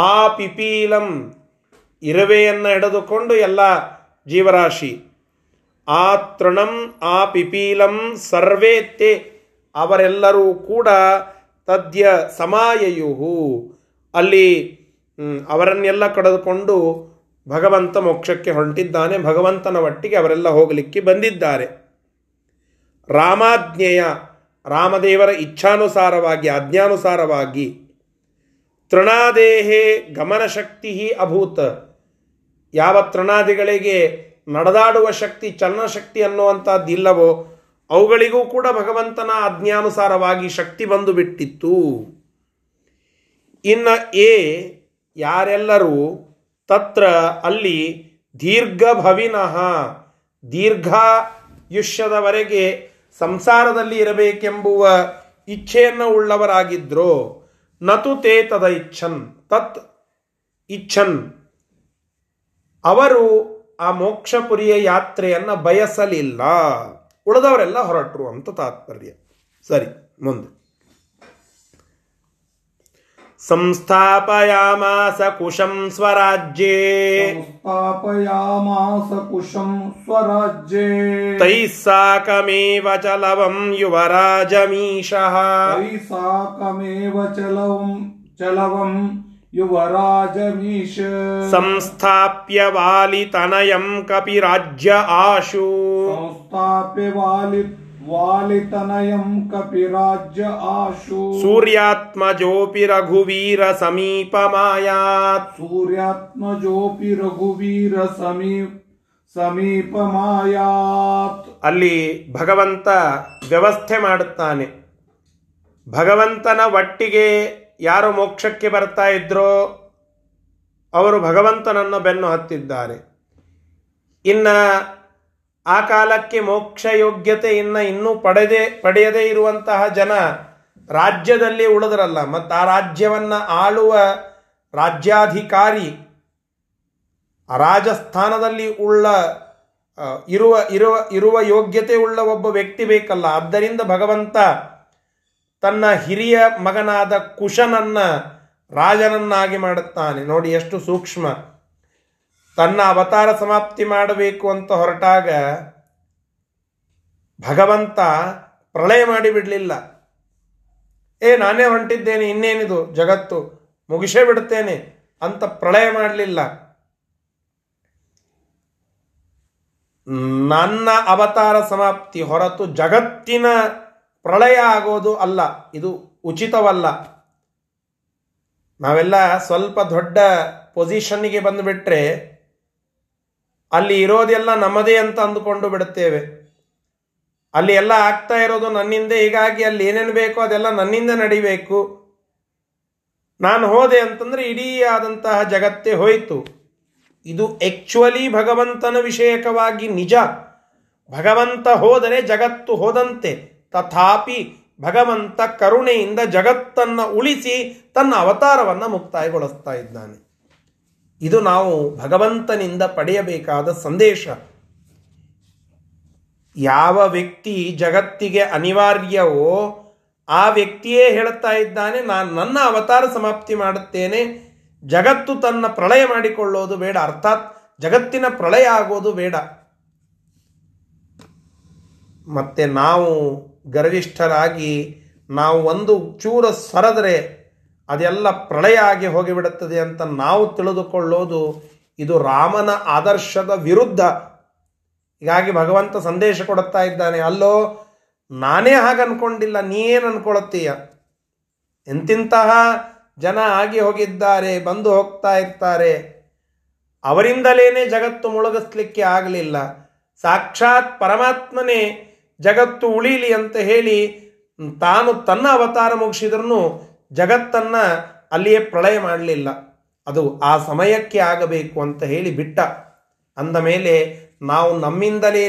ಆ ಪಿಪೀಲಂ, ಇರುವೆಯನ್ನು ಹಿಡಿದುಕೊಂಡು ಎಲ್ಲ ಜೀವರಾಶಿ, ಆ ತೃಣಂ ಆ ಪಿಪೀಲಂ ಸರ್ವೇ ತೇ ಅವರೆಲ್ಲರೂ ಕೂಡ, ತದ್ಯ ಸಮಾಯಯುಹು ಅಲ್ಲಿ ಅವರನ್ನೆಲ್ಲ ಕಳೆದುಕೊಂಡು ಭಗವಂತ ಮೋಕ್ಷಕ್ಕೆ ಹೊರಟಿದ್ದಾನೆ. ಭಗವಂತನ ಒಟ್ಟಿಗೆ ಅವರೆಲ್ಲ ಹೋಗಲಿಕ್ಕೆ ಬಂದಿದ್ದಾರೆ. ರಾಮಾಜ್ಞೆಯ, ರಾಮದೇವರ ಇಚ್ಛಾನುಸಾರವಾಗಿ, ಆಜ್ಞಾನುಸಾರವಾಗಿ, ತೃಣಾದೇಹೇ ಗಮನಶಕ್ತಿ ಅಭೂತ, ಯಾವ ತೃಣಾದಿಗಳಿಗೆ ನಡೆದಾಡುವ ಶಕ್ತಿ, ಚಲನಶಕ್ತಿ ಅನ್ನುವಂಥದ್ದಿಲ್ಲವೋ ಅವುಗಳಿಗೂ ಕೂಡ ಭಗವಂತನ ಆಜ್ಞಾನುಸಾರವಾಗಿ ಶಕ್ತಿ ಬಂದು ಬಿಟ್ಟಿತ್ತು. ಇನ್ನು ಏ ಯಾರೆಲ್ಲರೂ, ತತ್ರ ಅಲ್ಲಿ, ದೀರ್ಘಭವಿನಃ ದೀರ್ಘಾಯುಷ್ಯದವರೆಗೆ ಸಂಸಾರದಲ್ಲಿ ಇರಬೇಕೆಂಬುವ ಇಚ್ಛೆಯನ್ನು ಉಳ್ಳವರಾಗಿದ್ರೋ, ನತು ತೇ ತದ ಇಚ್ಛನ್ ತತ್ ಇಚ್ಛನ್, ಅವರು ಆ ಮೋಕ್ಷಪುರಿಯ ಯಾತ್ರೆಯನ್ನು ಬಯಸಲಿಲ್ಲ. ಉಳಿದವರೆಲ್ಲ ಹೊರಟರು ಅಂತ ತಾತ್ಪರ್ಯ. ಸರಿ, ಮುಂದೆ. ಸಂಸ್ಥಾಪಯಾಮಾಸ ಕುಶಂ ಸ್ವರಾಜ್ಯೇ ಸಂಸ್ಥಾಪಯಾಮಾಸ ಕುಶಂ ಸ್ವರಾಜ್ಯೇ ತೈಃ ಸಾಕಮೇವ ಚಲವಂ ಯುವರಾಜಮೀಶಃ ತೈಃ ಸಾಕಮೇವ ಚಲವಂ ಚಲವಂ ಯುವರಾಜಮೀಶ ಸಂಸ್ಥಾಪ್ಯ ವಾಲಿ ತನಯಂ ಕಪಿ ರಾಜ್ಯ ಆಶು ಸಂಸ್ಥಾಪ್ಯ ವಾಲಿ ವಾಲಿತನಯಂ ಕಪಿ ರಾಜ್ಯ ಆಶು ಸೂರ್ಯಾತ್ಮಜೋಪಿ ರಘುವೀರ ಸಮೀಪ ಮಾಯಾತ್ ಸೂರ್ಯಾತ್ಮಜೋಪಿ ರಘುವೀರ ಸಮೀ ಸಮೀಪ ಮಾಯಾತ್. ಅಲ್ಲಿ ಭಗವಂತ ವ್ಯವಸ್ಥೆ ಮಾಡುತ್ತಾನೆ. ಭಗವಂತನ ಒಟ್ಟಿಗೆ ಯಾರು ಮೋಕ್ಷಕ್ಕೆ ಬರ್ತಾ ಇದ್ರೋ ಅವರು ಭಗವಂತನನ್ನು ಬೆನ್ನು ಹತ್ತಿದ್ದಾರೆ. ಇನ್ನು ಆ ಕಾಲಕ್ಕೆ ಮೋಕ್ಷ ಯೋಗ್ಯತೆ ಇನ್ನು ಇನ್ನೂ ಪಡೆದೇ ಪಡೆಯದೇ ಇರುವಂತಹ ಜನ ರಾಜ್ಯದಲ್ಲಿ ಉಳಿದ್ರಲ್ಲ, ಮತ್ತು ಆ ರಾಜ್ಯವನ್ನು ಆಳುವ ರಾಜ್ಯಾಧಿಕಾರಿ ಆ ರಾಜಸ್ಥಾನದಲ್ಲಿ ಉಳ್ಳ ಇರುವ ಇರುವ ಇರುವ ಯೋಗ್ಯತೆ ಉಳ್ಳ ಒಬ್ಬ ವ್ಯಕ್ತಿ ಬೇಕಲ್ಲ. ಆದ್ದರಿಂದ ಭಗವಂತ ತನ್ನ ಹಿರಿಯ ಮಗನಾದ ಕುಶನನ್ನು ರಾಜನನ್ನಾಗಿ ಮಾಡುತ್ತಾನೆ. ನೋಡಿ ಎಷ್ಟು ಸೂಕ್ಷ್ಮ. ತನ್ನ ಅವತಾರ ಸಮಾಪ್ತಿ ಮಾಡಬೇಕು ಅಂತ ಹೊರಟಾಗ ಭಗವಂತ ಪ್ರಳಯ ಮಾಡಿಬಿಡಲಿಲ್ಲ. ಏ ನಾನೇ ಹೊಂಟಿದ್ದೇನೆ, ಇನ್ನೇನಿದು ಜಗತ್ತು, ಮುಗಿಸೇ ಬಿಡುತ್ತೇನೆ ಅಂತ ಪ್ರಳಯ ಮಾಡಲಿಲ್ಲ. ನನ್ನ ಅವತಾರ ಸಮಾಪ್ತಿ ಹೊರತು ಜಗತ್ತಿನ ಪ್ರಳಯ ಆಗೋದು ಅಲ್ಲ, ಇದು ಉಚಿತವಲ್ಲ. ನಾವೆಲ್ಲ ಸ್ವಲ್ಪ ದೊಡ್ಡ ಪೊಸಿಷನ್ನಿಗೆ ಬಂದುಬಿಟ್ರೆ ಅಲ್ಲಿ ಇರೋದೆಲ್ಲ ನಮ್ಮದೇ ಅಂತ ಅಂದುಕೊಂಡು ಬಿಡುತ್ತೇವೆ. ಅಲ್ಲಿ ಎಲ್ಲ ಆಗ್ತಾ ಇರೋದು ನನ್ನಿಂದ, ಹೀಗಾಗಿ ಅಲ್ಲಿ ಏನೇನು ಬೇಕೋ ಅದೆಲ್ಲ ನನ್ನಿಂದ ನಡಿಬೇಕು. ನಾನು ಹೋದೆ ಅಂತಂದರೆ ಇಡೀ ಆದಂತಹ ಜಗತ್ತೇ ಹೋಯಿತು. ಇದು ಆ್ಯಕ್ಚುಲಿ ಭಗವಂತನ ವಿಷಯಕವಾಗಿ ನಿಜ. ಭಗವಂತ ಹೋದರೆ ಜಗತ್ತು ಹೋದಂತೆ. ತಥಾಪಿ ಭಗವಂತ ಕರುಣೆಯಿಂದ ಜಗತ್ತನ್ನು ಉಳಿಸಿ ತನ್ನ ಅವತಾರವನ್ನು ಮುಕ್ತಾಯಗೊಳಿಸ್ತಾ ಇದ್ದಾನೆ. ಇದು ನಾವು ಭಗವಂತನಿಂದ ಪಡೆಯಬೇಕಾದ ಸಂದೇಶ. ಯಾವ ವ್ಯಕ್ತಿ ಜಗತ್ತಿಗೆ ಅನಿವಾರ್ಯವೋ ಆ ವ್ಯಕ್ತಿಯೇ ಹೇಳ್ತಾ ಇದ್ದಾನೆ, ನಾನು ನನ್ನ ಅವತಾರ ಸಮಾಪ್ತಿ ಮಾಡುತ್ತೇನೆ, ಜಗತ್ತು ತನ್ನ ಪ್ರಳಯ ಮಾಡಿಕೊಳ್ಳೋದು ಬೇಡ, ಅರ್ಥಾತ್ ಜಗತ್ತಿನ ಪ್ರಳಯ ಆಗೋದು ಬೇಡ. ಮತ್ತೆ ನಾವು ಗರ್ವಿಷ್ಠರಾಗಿ ನಾವು ಒಂದು ಚೂರು ಸರದರೆ ಅದೆಲ್ಲ ಪ್ರಳಯ ಆಗಿ ಹೋಗಿಬಿಡುತ್ತದೆ ಅಂತ ನಾವು ತಿಳಿದುಕೊಳ್ಳೋದು ಇದು ರಾಮನ ಆದರ್ಶದ ವಿರುದ್ಧ. ಹೀಗಾಗಿ ಭಗವಂತ ಸಂದೇಶ ಕೊಡುತ್ತಾ ಇದ್ದಾನೆ, ಅಲ್ಲೋ ನಾನೇ ಹಾಗನ್ಕೊಂಡಿಲ್ಲ, ನೀನೇನು ಅನ್ಕೊಳತ್ತೀಯ. ಎಂತಿಂತಹ ಜನ ಆಗಿ ಹೋಗಿದ್ದಾರೆ, ಬಂದು ಹೋಗ್ತಾ ಇರ್ತಾರೆ, ಅವರಿಂದಲೇನೆ ಜಗತ್ತು ಮುಳುಗಿಸ್ಲಿಕ್ಕೆ ಆಗಲಿಲ್ಲ, ಸಾಕ್ಷಾತ್ ಪರಮಾತ್ಮನೇ ಜಗತ್ತು ಉಳೀಲಿ ಅಂತ ಹೇಳಿ ತಾನು ತನ್ನ ಅವತಾರ ಮುಗಿಸಿದ್ರೂ ಜಗತ್ತನ್ನು ಅಲ್ಲಿಯೇ ಪ್ರಳಯ ಮಾಡಲಿಲ್ಲ. ಅದು ಆ ಸಮಯಕ್ಕೆ ಆಗಬೇಕು ಅಂತ ಹೇಳಿ ಬಿಟ್ಟ. ಅಂದ ಮೇಲೆ ನಾವು ನಮ್ಮಿಂದಲೇ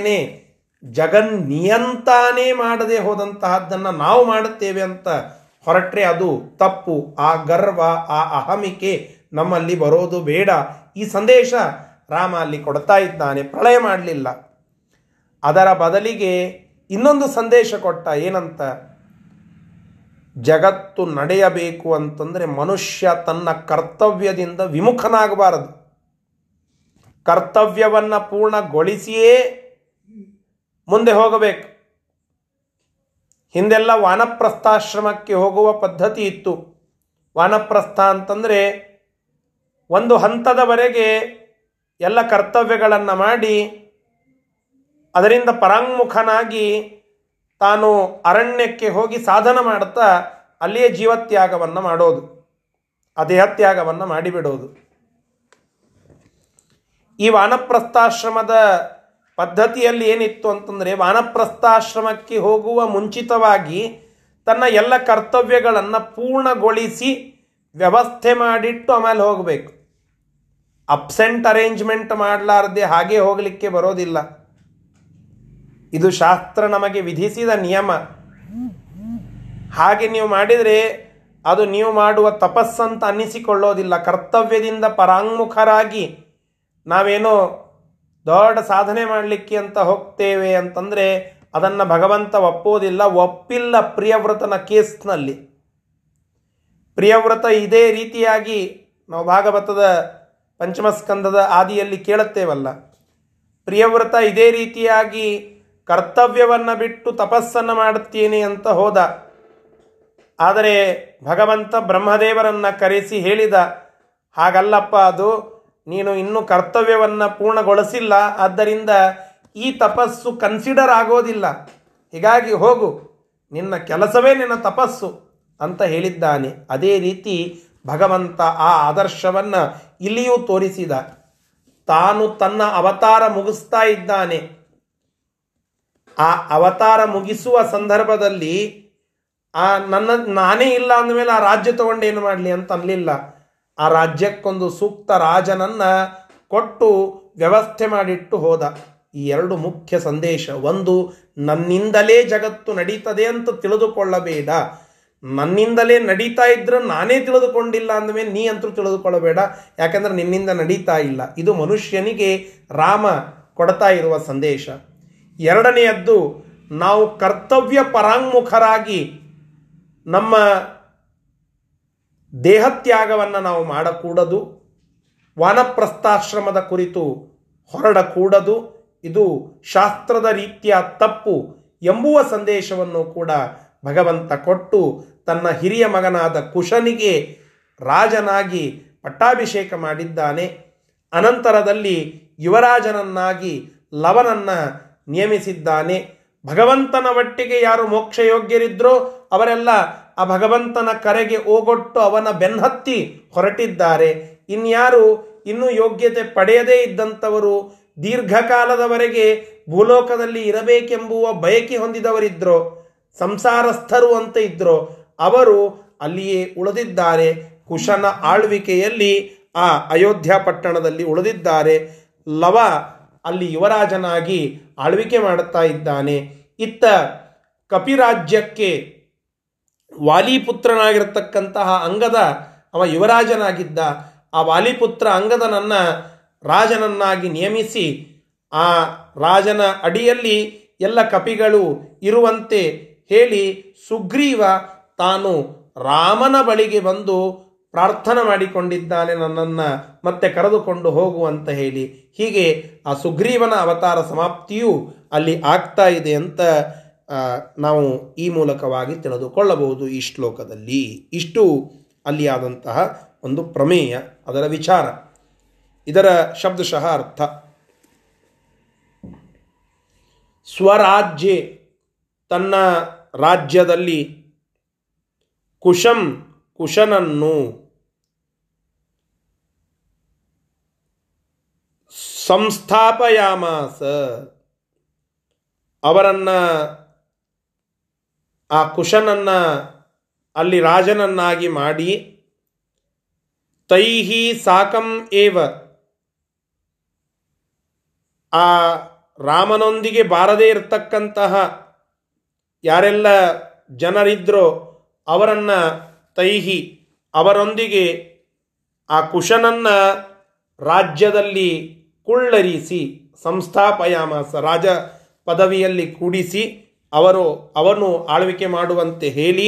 ಜಗನ್ನಿಯಂತಾನೇ ಮಾಡದೆ ಹೋದಂತಹದ್ದನ್ನು ನಾವು ಮಾಡುತ್ತೇವೆ ಅಂತ ಹೊರಟ್ರೆ ಅದು ತಪ್ಪು. ಆ ಗರ್ವ, ಆ ಅಹಮಿಕೆ ನಮ್ಮಲ್ಲಿ ಬರೋದು ಬೇಡ. ಈ ಸಂದೇಶ ರಾಮ ಅಲ್ಲಿ ಕೊಡ್ತಾ ಇದ್ದಾನೆ. ಪ್ರಳಯ ಮಾಡಲಿಲ್ಲ, ಅದರ ಬದಲಿಗೆ ಇನ್ನೊಂದು ಸಂದೇಶ ಕೊಟ್ಟ. ಏನಂತ? ಜಗತ್ತು ನಡೆಯಬೇಕು ಅಂತಂದರೆ ಮನುಷ್ಯ ತನ್ನ ಕರ್ತವ್ಯದಿಂದ ವಿಮುಖನಾಗಬಾರದು. ಕರ್ತವ್ಯವನ್ನು ಪೂರ್ಣಗೊಳಿಸಿಯೇ ಮುಂದೆ ಹೋಗಬೇಕು. ಹಿಂದೆಲ್ಲ ವಾನಪ್ರಸ್ಥಾಶ್ರಮಕ್ಕೆ ಹೋಗುವ ಪದ್ಧತಿ ಇತ್ತು. ವಾನಪ್ರಸ್ಥ ಅಂತಂದರೆ ಒಂದು ಹಂತದವರೆಗೆ ಎಲ್ಲ ಕರ್ತವ್ಯಗಳನ್ನು ಮಾಡಿ ಅದರಿಂದ ಪರಾಂಗುಖನಾಗಿ ತಾನು ಅರಣ್ಯಕ್ಕೆ ಹೋಗಿ ಸಾಧನ ಮಾಡುತ್ತಾ ಅಲ್ಲಿಯೇ ಜೀವತ್ಯಾಗವನ್ನು ಮಾಡೋದು, ಆ ದೇಹತ್ಯಾಗವನ್ನು ಮಾಡಿಬಿಡೋದು. ಈ ವಾನಪ್ರಸ್ಥಾಶ್ರಮದ ಪದ್ಧತಿಯಲ್ಲಿ ಏನಿತ್ತು ಅಂತಂದರೆ, ವಾನಪ್ರಸ್ಥಾಶ್ರಮಕ್ಕೆ ಹೋಗುವ ಮುಂಚಿತವಾಗಿ ತನ್ನ ಎಲ್ಲ ಕರ್ತವ್ಯಗಳನ್ನು ಪೂರ್ಣಗೊಳಿಸಿ ವ್ಯವಸ್ಥೆ ಮಾಡಿಟ್ಟು ಆಮೇಲೆ ಹೋಗಬೇಕು. ಅಬ್ಸೆಂಟ್ ಅರೇಂಜ್ಮೆಂಟ್ ಮಾಡಲಾರದೆ ಹಾಗೆ ಹೋಗಲಿಕ್ಕೆ ಬರೋದಿಲ್ಲ. ಇದು ಶಾಸ್ತ್ರ ನಮಗೆ ವಿಧಿಸಿದ ನಿಯಮ. ಹಾಗೆ ನೀವು ಮಾಡಿದರೆ ಅದು ನೀವು ಮಾಡುವ ತಪಸ್ಸಂತ ಅನ್ನಿಸಿಕೊಳ್ಳೋದಿಲ್ಲ. ಕರ್ತವ್ಯದಿಂದ ಪರಾಂಗುಖರಾಗಿ ನಾವೇನೋ ದೊಡ್ಡ ಸಾಧನೆ ಮಾಡಲಿಕ್ಕೆ ಅಂತ ಹೋಗ್ತೇವೆ ಅಂತಂದರೆ ಅದನ್ನು ಭಗವಂತ ಒಪ್ಪೋದಿಲ್ಲ. ಒಪ್ಪಿಲ್ಲ ಪ್ರಿಯವ್ರತನ ಕೇಸ್ನಲ್ಲಿ. ಪ್ರಿಯವ್ರತ ಇದೇ ರೀತಿಯಾಗಿ ನಾವು ಭಾಗವತದ ಪಂಚಮಸ್ಕಂದದ ಆದಿಯಲ್ಲಿ ಕೇಳುತ್ತೇವಲ್ಲ, ಪ್ರಿಯವ್ರತ ಇದೇ ರೀತಿಯಾಗಿ ಕರ್ತವ್ಯವನ್ನು ಬಿಟ್ಟು ತಪಸ್ಸನ್ನು ಮಾಡುತ್ತೇನೆ ಅಂತ ಹೋದ. ಆದರೆ ಭಗವಂತ ಬ್ರಹ್ಮದೇವರನ್ನು ಕರೆಸಿ ಹೇಳಿದ, ಹಾಗಲ್ಲಪ್ಪ, ಅದು ನೀನು ಇನ್ನೂ ಕರ್ತವ್ಯವನ್ನು ಪೂರ್ಣಗೊಳಿಸಿಲ್ಲ, ಆದ್ದರಿಂದ ಈ ತಪಸ್ಸು ಕನ್ಸಿಡರ್ ಆಗೋದಿಲ್ಲ, ಹೀಗಾಗಿ ಹೋಗು, ನಿನ್ನ ಕೆಲಸವೇ ನಿನ್ನ ತಪಸ್ಸು ಅಂತ ಹೇಳಿದ್ದಾನೆ. ಅದೇ ರೀತಿ ಭಗವಂತ ಆ ಆದರ್ಶವನ್ನು ಇಲ್ಲಿಯೂ ತೋರಿಸಿದ. ತಾನು ತನ್ನ ಅವತಾರ ಮುಗಿಸ್ತಾ ಇದ್ದಾನೆ. ಆ ಅವತಾರ ಮುಗಿಸುವ ಸಂದರ್ಭದಲ್ಲಿ ಆ ನನ್ನ ನಾನೇ ಇಲ್ಲ ಅಂದಮೇಲೆ ಆ ರಾಜ್ಯ ತಗೊಂಡೇನು ಮಾಡಲಿ ಅಂತ ಅನ್ನಲಿಲ್ಲ. ಆ ರಾಜ್ಯಕ್ಕೊಂದು ಸೂಕ್ತ ರಾಜನನ್ನು ಕೊಟ್ಟು ವ್ಯವಸ್ಥೆ ಮಾಡಿಟ್ಟು ಹೋದ. ಈ ಎರಡು ಮುಖ್ಯ ಸಂದೇಶ. ಒಂದು, ನನ್ನಿಂದಲೇ ಜಗತ್ತು ನಡೀತದೆ ಅಂತ ತಿಳಿದುಕೊಳ್ಳಬೇಡ. ನನ್ನಿಂದಲೇ ನಡೀತಾ ಇದ್ರೆ ನಾನೇ ತಿಳಿದುಕೊಂಡಿಲ್ಲ ಅಂದಮೇಲೆ ನೀ ಅಂತೂ ತಿಳಿದುಕೊಳ್ಳಬೇಡ, ಯಾಕೆಂದರೆ ನಿನ್ನಿಂದ ನಡೀತಾ ಇಲ್ಲ. ಇದು ಮನುಷ್ಯನಿಗೆ ರಾಮ ಕೊಡ್ತಾ ಇರುವ ಸಂದೇಶ. ಎರಡನೆಯದ್ದು, ನಾವು ಕರ್ತವ್ಯ ಪರಾಂಗುಖರಾಗಿ ನಮ್ಮ ದೇಹತ್ಯಾಗವನ್ನು ನಾವು ಮಾಡಕೂಡದು, ವಾನಪ್ರಸ್ಥಾಶ್ರಮದ ಕುರಿತು ಹೊರಡಕೂಡದು, ಇದು ಶಾಸ್ತ್ರದ ರೀತಿಯ ತಪ್ಪು ಎಂಬುವ ಸಂದೇಶವನ್ನು ಕೂಡ ಭಗವಂತ ಕೊಟ್ಟು ತನ್ನ ಹಿರಿಯ ಮಗನಾದ ಕುಶನಿಗೆ ರಾಜನಾಗಿ ಪಟ್ಟಾಭಿಷೇಕ ಮಾಡಿದ್ದಾನೆ. ಅನಂತರದಲ್ಲಿ ಯುವರಾಜನನ್ನಾಗಿ ಲವನನ್ನು ನೇಮಿಸಿದ್ದಾನೆ. ಭಗವಂತನ ಒಟ್ಟಿಗೆ ಯಾರು ಮೋಕ್ಷಯೋಗ್ಯರಿದ್ರೋ ಅವರೆಲ್ಲ ಆ ಭಗವಂತನ ಕರೆಗೆ ಓಗೊಟ್ಟು ಅವನ ಬೆನ್ನತ್ತಿ ಹೊರಟಿದ್ದಾರೆ. ಇನ್ಯಾರು ಇನ್ನೂ ಯೋಗ್ಯತೆ ಪಡೆಯದೇ ಇದ್ದಂಥವರು, ದೀರ್ಘಕಾಲದವರೆಗೆ ಭೂಲೋಕದಲ್ಲಿ ಇರಬೇಕೆಂಬುವ ಬಯಕೆ ಹೊಂದಿದವರಿದ್ರೋ, ಸಂಸಾರಸ್ಥರು ಅಂತ ಇದ್ರೋ, ಅವರು ಅಲ್ಲಿಯೇ ಉಳಿದಿದ್ದಾರೆ. ಕುಶನ ಆಳ್ವಿಕೆಯಲ್ಲಿ ಆ ಅಯೋಧ್ಯ ಪಟ್ಟಣದಲ್ಲಿ ಉಳಿದಿದ್ದಾರೆ. ಲವ ಅಲ್ಲಿ ಯುವರಾಜನಾಗಿ ಆಳ್ವಿಕೆ ಮಾಡುತ್ತಾ ಇದ್ದಾನೆ. ಇತ್ತ ಕಪಿರಾಜ್ಯಕ್ಕೆ ವಾಲಿಪುತ್ರನಾಗಿರತಕ್ಕಂತಹ ಅಂಗದ ಅವ ಯುವರಾಜನಾಗಿದ್ದ. ಆ ವಾಲಿಪುತ್ರ ಅಂಗದನನ್ನು ರಾಜನನ್ನಾಗಿ ನೇಮಿಸಿ ಆ ರಾಜನ ಅಡಿಯಲ್ಲಿ ಎಲ್ಲ ಕಪಿಗಳು ಇರುವಂತೆ ಹೇಳಿ ಸುಗ್ರೀವ ತಾನು ರಾಮನ ಬಳಿಗೆ ಬಂದು ಪ್ರಾರ್ಥನೆ ಮಾಡಿಕೊಂಡಿದ್ದಾನೆ, ನನ್ನನ್ನು ಮತ್ತೆ ಕರೆದುಕೊಂಡು ಹೋಗುವಂತ ಹೇಳಿ. ಹೀಗೆ ಆ ಸುಗ್ರೀವನ ಅವತಾರ ಸಮಾಪ್ತಿಯು ಅಲ್ಲಿ ಆಗ್ತಾ ಇದೆ ಅಂತ ನಾವು ಈ ಮೂಲಕವಾಗಿ ತಿಳಿದುಕೊಳ್ಳಬಹುದು ಈ ಶ್ಲೋಕದಲ್ಲಿ. ಇಷ್ಟು ಅಲ್ಲಿ ಆದಂತಹ ಒಂದು ಪ್ರಮೇಯ, ಅದರ ವಿಚಾರ, ಇದರ ಶಬ್ದಶಃ ಅರ್ಥ. ಸ್ವರಾಜ್ಯ, ತನ್ನ ರಾಜ್ಯದಲ್ಲಿ, ಕುಶಂ, ಕುಶನನ್ನು, ಸಂಸ್ಥಾಪಯಾಮಾಸ, ಅವರನ್ನು, ಆ ಕುಶನನ್ನು ಅಲ್ಲಿ ರಾಜನನ್ನಾಗಿ ಮಾಡಿ, ತೈಹಿ ಸಾಕಂ ಏವ, ಆ ರಾಮನೊಂದಿಗೆ ಬಾರದೇ ಇರತಕ್ಕಂತಹ ಯಾರೆಲ್ಲ ಜನರಿದ್ರೋ ಅವರನ್ನು, ತೈಹಿ ಅವರೊಂದಿಗೆ ಆ ಕುಶನನ್ನು ರಾಜ್ಯದಲ್ಲಿ ಕುಳ್ಳರಿಸಿ, ಸಂಸ್ಥಾಪಯಾಮಾಸ ರಾಜ ಪದವಿಯಲ್ಲಿ ಕೂಡಿಸಿ, ಅವರು ಅವನು ಆಳ್ವಿಕೆ ಮಾಡುವಂತೆ ಹೇಳಿ,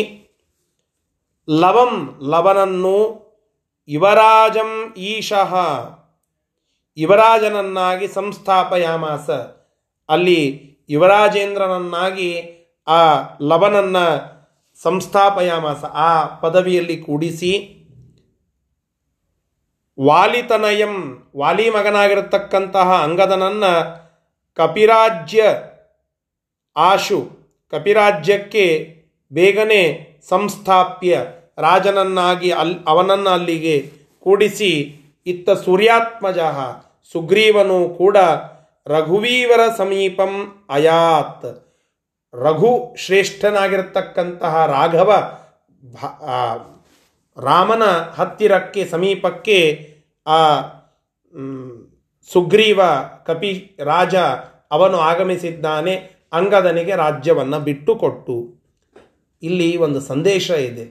ಲವಂ ಲವನನ್ನು, ಯುವರಾಜಂ ಈಶಃ ಯುವರಾಜನನ್ನಾಗಿ, ಸಂಸ್ಥಾಪಯಾಮಾಸ ಅಲ್ಲಿ ಯುವರಾಜೇಂದ್ರನನ್ನಾಗಿ ಆ ಲವನನ್ನು ಸಂಸ್ಥಾಪಯಾಮಾಸ ಆ ಪದವಿಯಲ್ಲಿ ಕೂಡಿಸಿ, ವಾಲಿತನಯಂ ವಾಲಿ ಮಗನಾಗಿರತಕ್ಕಂತಹ ಅಂಗದನನ್ನು ಕಪಿರಾಜ್ಯ ಆಶು ಕಪಿರಾಜ್ಯಕ್ಕೆ ಬೇಗನೆ ಸಂಸ್ಥಾಪ್ಯ ರಾಜನನ್ನಾಗಿ ಅಲ್ ಅವನನ್ನು ಅಲ್ಲಿಗೆ ಕೂಡಿಸಿ, ಇತ್ತ ಸೂರ್ಯಾತ್ಮಜ ಸುಗ್ರೀವನು ಕೂಡ ರಘುವೀವರ ಸಮೀಪಂ ಅಯಾತ್ ರಘು ಶ್ರೇಷ್ಠನಾಗಿರತಕ್ಕಂತಹ ರಾಘವ ರಾಮನ ಹತ್ತಿರಕ್ಕೆ ಸಮೀಪಕ್ಕೆ ಆ ಸುಗ್ರೀವ ಕಪಿ ರಾಜ ಅವನು ಆಗಮಿಸಿದ್ದಾನೆ, ಅಂಗದನಿಗೆ ರಾಜ್ಯವನ್ನು ಬಿಟ್ಟುಕೊಟ್ಟು. ಇಲ್ಲಿ ಒಂದು ಸಂದೇಶ ಇದೆ,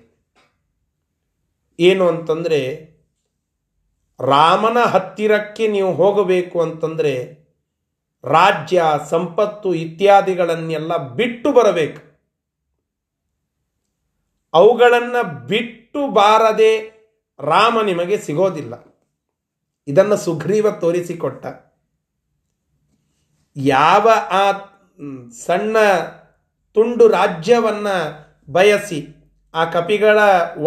ಏನು ಅಂತಂದರೆ ರಾಮನ ಹತ್ತಿರಕ್ಕೆ ನೀವು ಹೋಗಬೇಕು ಅಂತಂದರೆ ರಾಜ್ಯ, ಸಂಪತ್ತು ಇತ್ಯಾದಿಗಳನ್ನೆಲ್ಲ ಬಿಟ್ಟು ಬರಬೇಕು. ಅವುಗಳನ್ನು ಬಿಟ್ಟು ಬಾರದೆ ರಾಮ ನಿಮಗೆ ಸಿಗೋದಿಲ್ಲ. ಇದನ್ನು ಸುಗ್ರೀವ ತೋರಿಸಿಕೊಟ್ಟ. ಯಾವ ಆ ಸಣ್ಣ ತುಂಡು ರಾಜ್ಯವನ್ನು ಬಯಸಿ, ಆ ಕಪಿಗಳ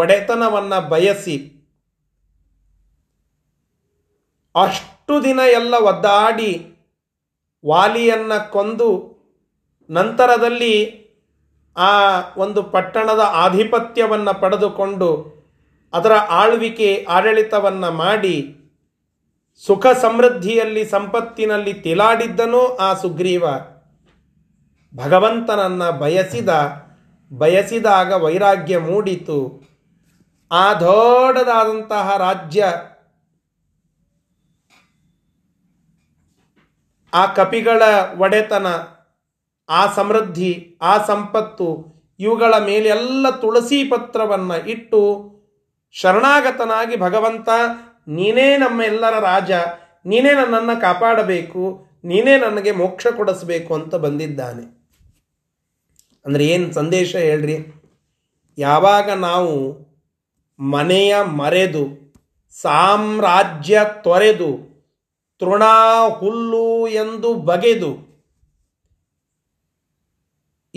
ಒಡೆತನವನ್ನು ಬಯಸಿ ಅಷ್ಟು ದಿನ ಎಲ್ಲ ಒದ್ದಾಡಿ ವಾಲಿಯನ್ನು ಕೊಂದು ನಂತರದಲ್ಲಿ ಆ ಒಂದು ಪಟ್ಟಣದ ಆಧಿಪತ್ಯವನ್ನು ಪಡೆದುಕೊಂಡು ಅದರ ಆಳ್ವಿಕೆ ಆಡಳಿತವನ್ನು ಮಾಡಿ ಸುಖ ಸಮೃದ್ಧಿಯಲ್ಲಿ ಸಂಪತ್ತಿನಲ್ಲಿ ತಿಲಾಡಿದ್ದನೋ ಆ ಸುಗ್ರೀವ ಭಗವಂತನನ್ನು ಬಯಸಿದ. ಬಯಸಿದಾಗ ವೈರಾಗ್ಯ ಮೂಡಿತು. ಆ ದೊಡ್ಡದಾದಂತಹ ರಾಜ್ಯ, ಆ ಕಪಿಗಳ ಒಡೆತನ, ಆ ಸಮೃದ್ಧಿ, ಆ ಸಂಪತ್ತು, ಇವುಗಳ ಮೇಲೆಲ್ಲ ತುಳಸಿ ಪತ್ರವನ್ನು ಇಟ್ಟು ಶರಣಾಗತನಾಗಿ, ಭಗವಂತ ನೀನೇ ನಮ್ಮ ಎಲ್ಲರ ರಾಜ, ನೀನೇ ನನ್ನನ್ನು ಕಾಪಾಡಬೇಕು, ನೀನೇ ನನಗೆ ಮೋಕ್ಷ ಕೊಡಿಸಬೇಕು ಅಂತ ಬಂದಿದ್ದಾನೆ. ಅಂದರೆ ಏನು ಸಂದೇಶ ಹೇಳ್ರಿ? ಯಾವಾಗ ನಾವು ಮನೆಯ ಮರೆದು, ಸಾಮ್ರಾಜ್ಯ ತೊರೆದು, ತೃಣ ಹುಲ್ಲು ಎಂದು ಬಗೆದು,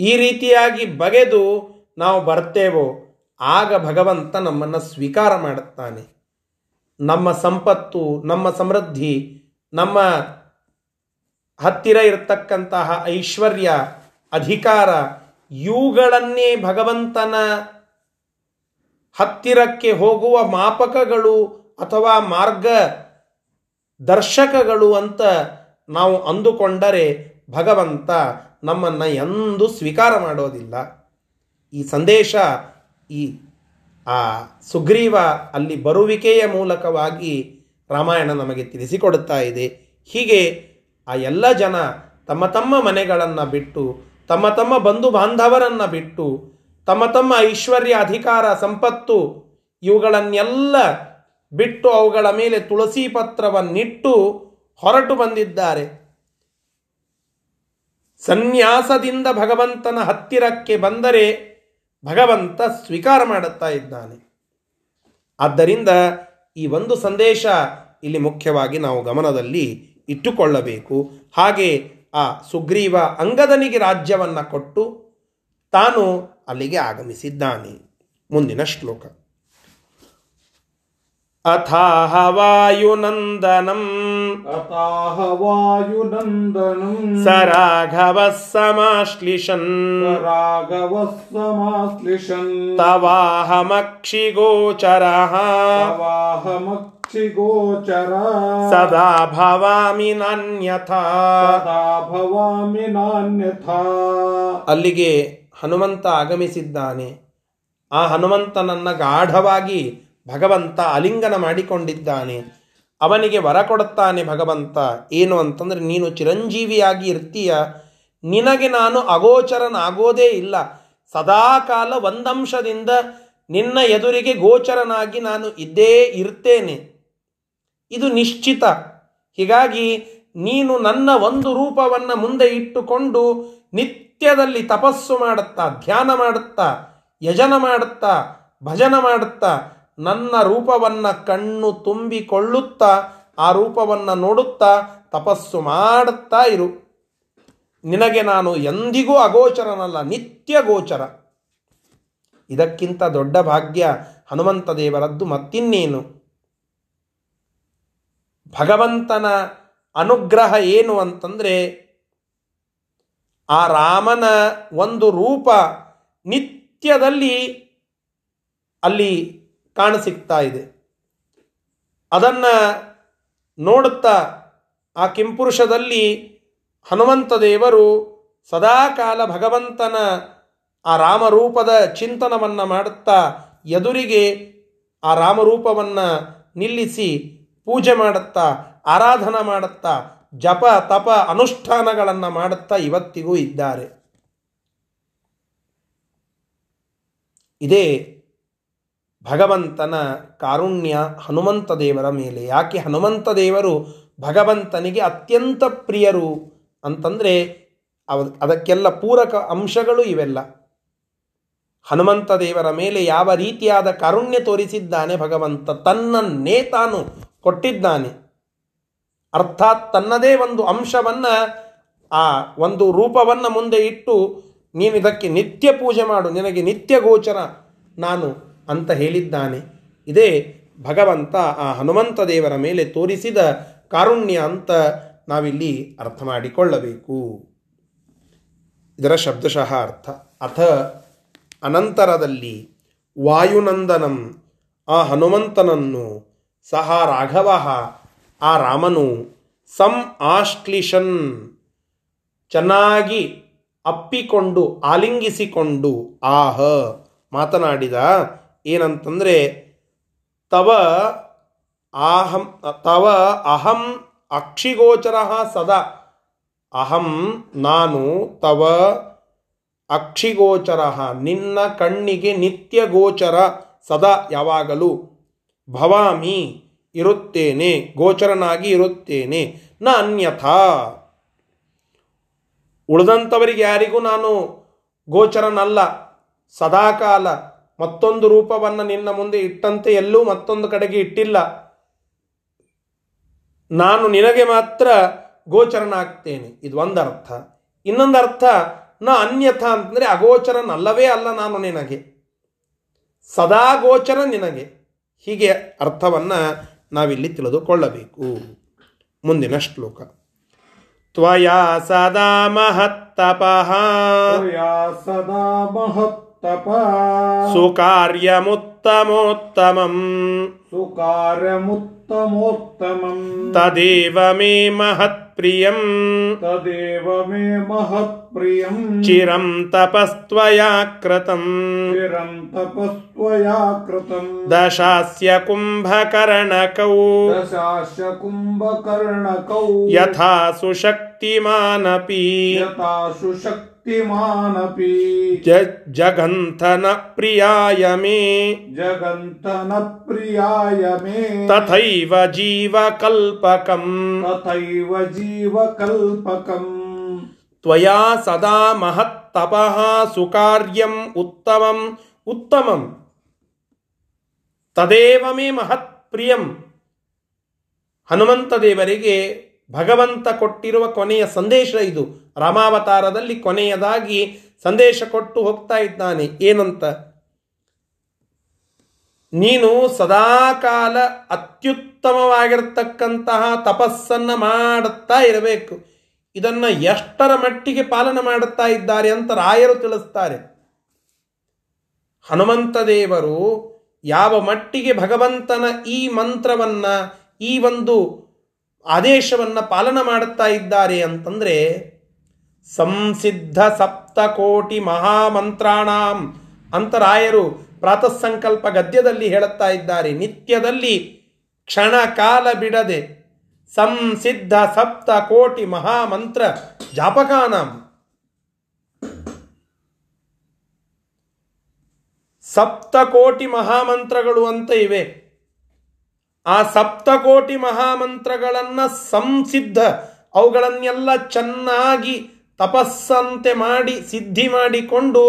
ಈ ರೀತಿಯಾಗಿ ಬಗೆದು ನಾವು ಬರ್ತೇವೋ ಆಗ ಭಗವಂತ ನಮ್ಮನ್ನು ಸ್ವೀಕಾರ ಮಾಡುತ್ತಾನೆ. ನಮ್ಮ ಸಂಪತ್ತು, ನಮ್ಮ ಸಮೃದ್ಧಿ, ನಮ್ಮ ಹತ್ತಿರ ಇರತಕ್ಕಂತಹ ಐಶ್ವರ್ಯ, ಅಧಿಕಾರ, ಇವುಗಳನ್ನೇ ಭಗವಂತನ ಹತ್ತಿರಕ್ಕೆ ಹೋಗುವ ಮಾಪಕಗಳು ಅಥವಾ ಮಾರ್ಗ ದರ್ಶಕಗಳು ಅಂತ ನಾವು ಅಂದುಕೊಂಡರೆ ಭಗವಂತ ನಮ್ಮನ್ನು ಎಂದೂ ಸ್ವೀಕಾರ ಮಾಡೋದಿಲ್ಲ. ಈ ಸಂದೇಶ ಈ ಆ ಸುಗ್ರೀವ ಅಲ್ಲಿ ಬರುವಿಕೆಯ ಮೂಲಕವಾಗಿ ರಾಮಾಯಣ ನಮಗೆ ತಿಳಿಸಿಕೊಡುತ್ತಾ ಇದೆ. ಹೀಗೆ ಆ ಎಲ್ಲ ಜನ ತಮ್ಮ ತಮ್ಮ ಮನೆಗಳನ್ನು ಬಿಟ್ಟು, ತಮ್ಮ ತಮ್ಮ ಬಂಧು ಬಾಂಧವರನ್ನು ಬಿಟ್ಟು, ತಮ್ಮ ತಮ್ಮ ಐಶ್ವರ್ಯ, ಅಧಿಕಾರ, ಸಂಪತ್ತು ಇವುಗಳನ್ನೆಲ್ಲ ಬಿಟ್ಟು ಅವುಗಳ ಮೇಲೆ ತುಳಸಿ ಪತ್ರವನ್ನಿಟ್ಟು ಹೊರಟು ಬಂದಿದ್ದಾರೆ. ಸನ್ಯಾಸದಿಂದ ಭಗವಂತನ ಹತ್ತಿರಕ್ಕೆ ಬಂದರೆ ಭಗವಂತ ಸ್ವೀಕಾರ ಮಾಡುತ್ತಾ ಇದ್ದಾನೆ. ಆದ್ದರಿಂದ ಈ ಒಂದು ಸಂದೇಶ ಇಲ್ಲಿ ಮುಖ್ಯವಾಗಿ ನಾವು ಗಮನದಲ್ಲಿ ಇಟ್ಟುಕೊಳ್ಳಬೇಕು. ಹಾಗೆ ಆ ಸುಗ್ರೀವ ಅಂಗದನಿಗೆ ರಾಜ್ಯವನ್ನು ಕೊಟ್ಟು ತಾನು ಅಲ್ಲಿಗೆ ಆಗಮಿಸಿದ್ದಾನೆ. ಮುಂದಿನ ಶ್ಲೋಕ. ಅಥಾಹ ವಾಯುನಂದನಂ ಅಥಾಹ ವಾಯುನಂದನಂ ಸರಾಘವಃ ಸಮಾಶ್ಲಿಷನ್ ಸರಾಘವಃ ಸಮಾಶ್ಲಿಷನ್ ತವಾಹಮಕ್ಷಿ ಗೋಚರಃ ತವಾಹಮಕ್ಷಿ ಗೋಚರಃ ಸದಾ ಭವಾಮಿ ನಾನ್ಯಥಾ ಸದಾ ಭವಾಮಿ ನಾನ್ಯಥಾ. ಅಲ್ಲಿಗೆ ಹನುಮಂತ ಆಗಮಿಸಿದ್ದಾನೆ. ಆ ಹನುಮಂತನನ್ನು ಗಾಢವಾಗಿ ಭಗವಂತ ಆಲಿಂಗನ ಮಾಡಿಕೊಂಡಿದ್ದಾನೆ. ಅವನಿಗೆ ವರ ಕೊಡುತ್ತಾನೆ ಭಗವಂತ. ಏನು ಅಂತಂದರೆ, ನೀನು ಚಿರಂಜೀವಿಯಾಗಿ ಇರ್ತೀಯ, ನಿನಗೆ ನಾನು ಅಗೋಚರನಾಗೋದೇ ಇಲ್ಲ, ಸದಾಕಾಲ ಒಂದಂಶದಿಂದ ನಿನ್ನ ಎದುರಿಗೆ ಗೋಚರನಾಗಿ ನಾನು ಇದ್ದೇ ಇರ್ತೇನೆ, ಇದು ನಿಶ್ಚಿತ. ಹೀಗಾಗಿ ನೀನು ನನ್ನ ಒಂದು ರೂಪವನ್ನು ಮುಂದೆ ಇಟ್ಟುಕೊಂಡು ನಿತ್ಯದಲ್ಲಿ ತಪಸ್ಸು ಮಾಡುತ್ತಾ, ಧ್ಯಾನ ಮಾಡುತ್ತಾ, ಯಜನ ಮಾಡುತ್ತಾ, ಭಜನ ಮಾಡುತ್ತಾ, ನನ್ನ ರೂಪವನ್ನು ಕಣ್ಣು ತುಂಬಿಕೊಳ್ಳುತ್ತಾ, ಆ ರೂಪವನ್ನು ನೋಡುತ್ತಾ ತಪಸ್ಸು ಮಾಡುತ್ತಾ ಇರು. ನಿನಗೆ ನಾನು ಎಂದಿಗೂ ಅಗೋಚರನಲ್ಲ, ನಿತ್ಯ ಗೋಚರ. ಇದಕ್ಕಿಂತ ದೊಡ್ಡ ಭಾಗ್ಯ ಹನುಮಂತ ದೇವರದ್ದು ಮತ್ತಿನ್ನೇನು? ಭಗವಂತನ ಅನುಗ್ರಹ ಏನು ಅಂತಂದರೆ, ಆ ರಾಮನ ಒಂದು ರೂಪ ನಿತ್ಯದಲ್ಲಿ ಅಲ್ಲಿ ಕಾಣಸಿಗ್ತಾ ಇದೆ. ಅದನ್ನು ನೋಡುತ್ತಾ ಆ ಕಿಂಪುರುಷದಲ್ಲಿ ಹನುಮಂತ ದೇವರು ಸದಾಕಾಲ ಭಗವಂತನ ಆ ರಾಮರೂಪದ ಚಿಂತನವನ್ನು ಮಾಡುತ್ತಾ, ಎದುರಿಗೆ ಆ ರಾಮರೂಪವನ್ನು ನಿಲ್ಲಿಸಿ ಪೂಜೆ ಮಾಡುತ್ತಾ, ಆರಾಧನಾ ಮಾಡುತ್ತಾ, ಜಪ ತಪ ಅನುಷ್ಠಾನಗಳನ್ನು ಮಾಡುತ್ತಾ ಇವತ್ತಿಗೂ ಇದ್ದಾರೆ. ಇದೇ ಭಗವಂತನ ಕಾರುಣ್ಯ ಹನುಮಂತ ದೇವರ ಮೇಲೆ. ಯಾಕೆ ಹನುಮಂತ ದೇವರು ಭಗವಂತನಿಗೆ ಅತ್ಯಂತ ಪ್ರಿಯರು ಅಂತಂದರೆ ಅವ ಅದಕ್ಕೆಲ್ಲ ಪೂರಕ ಅಂಶಗಳು ಇವೆಲ್ಲ. ಹನುಮಂತ ದೇವರ ಮೇಲೆ ಯಾವ ರೀತಿಯಾದ ಕಾರುಣ್ಯ ತೋರಿಸಿದ್ದಾನೆ ಭಗವಂತ, ತನ್ನನ್ನೇ ತಾನು ಕೊಟ್ಟಿದ್ದಾನೆ. ಅರ್ಥಾತ್ ತನ್ನದೇ ಒಂದು ಅಂಶವನ್ನು, ಆ ಒಂದು ರೂಪವನ್ನು ಮುಂದೆ ಇಟ್ಟು ನೀನು ಇದಕ್ಕೆ ನಿತ್ಯ ಪೂಜೆ ಮಾಡು, ನಿನಗೆ ನಿತ್ಯ ಗೋಚರ ನಾನು ಅಂತ ಹೇಳಿದ್ದಾನೆ. ಇದೇ ಭಗವಂತ ಆ ಹನುಮಂತ ದೇವರ ಮೇಲೆ ತೋರಿಸಿದ ಕಾರುಣ್ಯ ಅಂತ ನಾವಿಲ್ಲಿ ಅರ್ಥ ಮಾಡಿಕೊಳ್ಳಬೇಕು. ಇದರ ಶಬ್ದಶಃ ಅರ್ಥ. ಅಥ ಅನಂತರದಲ್ಲಿ ವಾಯುನಂದನಂ ಆ ಹನುಮಂತನನ್ನು ಸಹ ರಾಘವ ಆ ರಾಮನು ಸಂ ಆಶ್ಲಿಷನ್ ಚೆನ್ನಾಗಿ ಅಪ್ಪಿಕೊಂಡು ಆಲಿಂಗಿಸಿಕೊಂಡು ಆಹ ಮಾತನಾಡಿದ. ಏನಂತಂದರೆ ತವ ಅಹಂ ತವ ಅಹಂ ಅಕ್ಷಿಗೋಚರ ಸದಾ ಅಹಂ ನಾನು ತವ ಅಕ್ಷಿಗೋಚರ ನಿನ್ನ ಕಣ್ಣಿಗೆ ನಿತ್ಯ ಗೋಚರ ಸದಾ ಯಾವಾಗಲೂ ಭವಾಮಿ ಇರುತ್ತೇನೆ ಗೋಚರನಾಗಿ ಇರುತ್ತೇನೆ ನ ಅನ್ಯಥಾ ಉಳಿದಂಥವರಿಗೆ ಯಾರಿಗೂ ನಾನು ಗೋಚರನಲ್ಲ ಸದಾಕಾಲ. ಮತ್ತೊಂದು ರೂಪವನ್ನು ನಿನ್ನ ಮುಂದೆ ಇಟ್ಟಂತೆ ಎಲ್ಲೂ ಮತ್ತೊಂದು ಕಡೆಗೆ ಇಟ್ಟಿಲ್ಲ. ನಾನು ನಿನಗೆ ಮಾತ್ರ ಗೋಚರನಾಗ್ತೇನೆ. ಇದು ಒಂದು ಅರ್ಥ. ಇನ್ನೊಂದು ಅರ್ಥ ನ ಅನ್ಯಥ ಅಂತಂದರೆ ಅಗೋಚರನಲ್ಲವೇ ಅಲ್ಲ ನಾನು ನಿನಗೆ, ಸದಾ ಗೋಚರ ನಿನಗೆ. ಹೀಗೆ ಅರ್ಥವನ್ನು ನಾವಿಲ್ಲಿ ತಿಳಿದುಕೊಳ್ಳಬೇಕು. ಮುಂದಿನ ಶ್ಲೋಕ ತ್ವಯಾ ಸದಾ ಮಹತ್ತಪಃ ಸದಾ ಮಹತ್ತಪ ಸುಕಾರ್ಯಮುತ್ತಮೋತ್ತಮಂ ಸುಕಾರ್ಯಮುತ್ತಮೋತ್ತಮಂ ತದೇವ ಮೇ ಮಹತ್ಪ್ರಿಯಂ ತದೇವ ಮೇ ಮಹತ್ಪ್ರಿಯಂ ಚಿರಂ ತಪಸ್ತ್ವಯಾ ಕೃತಂ ಚಿರಂ ತಪಸ್ತ್ವಯಾ ಕೃತಂ ದಶಾಸ್ಯ ಕುಂಭಕರ್ಣಕೌ ದಶಾಸ್ಯ ಕುಂಭಕರ್ಣಕೌ ಯಥಾ ಸುಶಕ್ತಿಮಾನಪಿ ಯಥಾ ಸುಶಕ್ತಿ ಜಗಂಥನ ಪ್ರಿಯಾಯ ಮೇ ಜಗಂಥನ ಪ್ರಿಯಾಯ ಮೇ ತಥೈವ ಜೀವಕಲ್ಪಕಂ ತಥೈವ ಜೀವಕಲ್ಪಕಂ ತ್ವಯಾ ಸದಾ ಮಹತ್ತಪಃ ಸುಕಾರ್ಯಂ ಉತ್ತಮಂ ಉತ್ತಮಂ ತದೇವ ಮೇ ಮಹತ್ ಪ್ರಿಯಂ. ಹನುಮಂತ ದೇವರಿಗೆ ಭಗವಂತ ಕೊಟ್ಟಿರುವ ಕೊನೆಯ ಸಂದೇಶ ಇದು. ರಾಮಾವತಾರದಲ್ಲಿ ಕೊನೆಯದಾಗಿ ಸಂದೇಶ ಕೊಟ್ಟು ಹೋಗ್ತಾ ಇದ್ದಾನೆ. ಏನಂತ? ನೀನು ಸದಾಕಾಲ ಅತ್ಯುತ್ತಮವಾಗಿರ್ತಕ್ಕಂತಹ ತಪಸ್ಸನ್ನು ಮಾಡುತ್ತಾ ಇರಬೇಕು. ಇದನ್ನು ಎಷ್ಟರ ಮಟ್ಟಿಗೆ ಪಾಲನೆ ಮಾಡುತ್ತಾ ಇದ್ದಾರೆ ಅಂತ ರಾಯರು ತಿಳಿಸ್ತಾರೆ. ಹನುಮಂತ ದೇವರು ಯಾವ ಮಟ್ಟಿಗೆ ಭಗವಂತನ ಈ ಮಂತ್ರವನ್ನು, ಈ ಒಂದು ಆದೇಶವನ್ನು ಪಾಲನ ಮಾಡುತ್ತಾ ಇದ್ದಾರೆ ಅಂತಂದರೆ ಸಂಸಿದ್ಧ ಸಪ್ತಕೋಟಿ ಮಹಾಮಂತ್ರಾಣಾಂ ಅಂತ ರಾಯರು ಪ್ರಾತಃ ಸಂಕಲ್ಪ ಗದ್ಯದಲ್ಲಿ ಹೇಳುತ್ತಾ ಇದ್ದಾರೆ. ನಿತ್ಯದಲ್ಲಿ ಕ್ಷಣ ಕಾಲ ಬಿಡದೆ ಸಂಸಿದ್ಧ ಸಪ್ತಕೋಟಿ ಮಹಾಮಂತ್ರ ಜಾಪಕಾನಾಂ ಸಪ್ತಕೋಟಿ ಮಹಾಮಂತ್ರಗಳು ಅಂತ ಇವೆ. ಆ ಸಪ್ತಕೋಟಿ ಮಹಾಮಂತ್ರಗಳನ್ನು ಸಂಸಿದ್ಧ, ಅವುಗಳನ್ನೆಲ್ಲ ಚೆನ್ನಾಗಿ ತಪಸ್ಸಂತೆ ಮಾಡಿ ಸಿದ್ಧಿ ಮಾಡಿಕೊಂಡು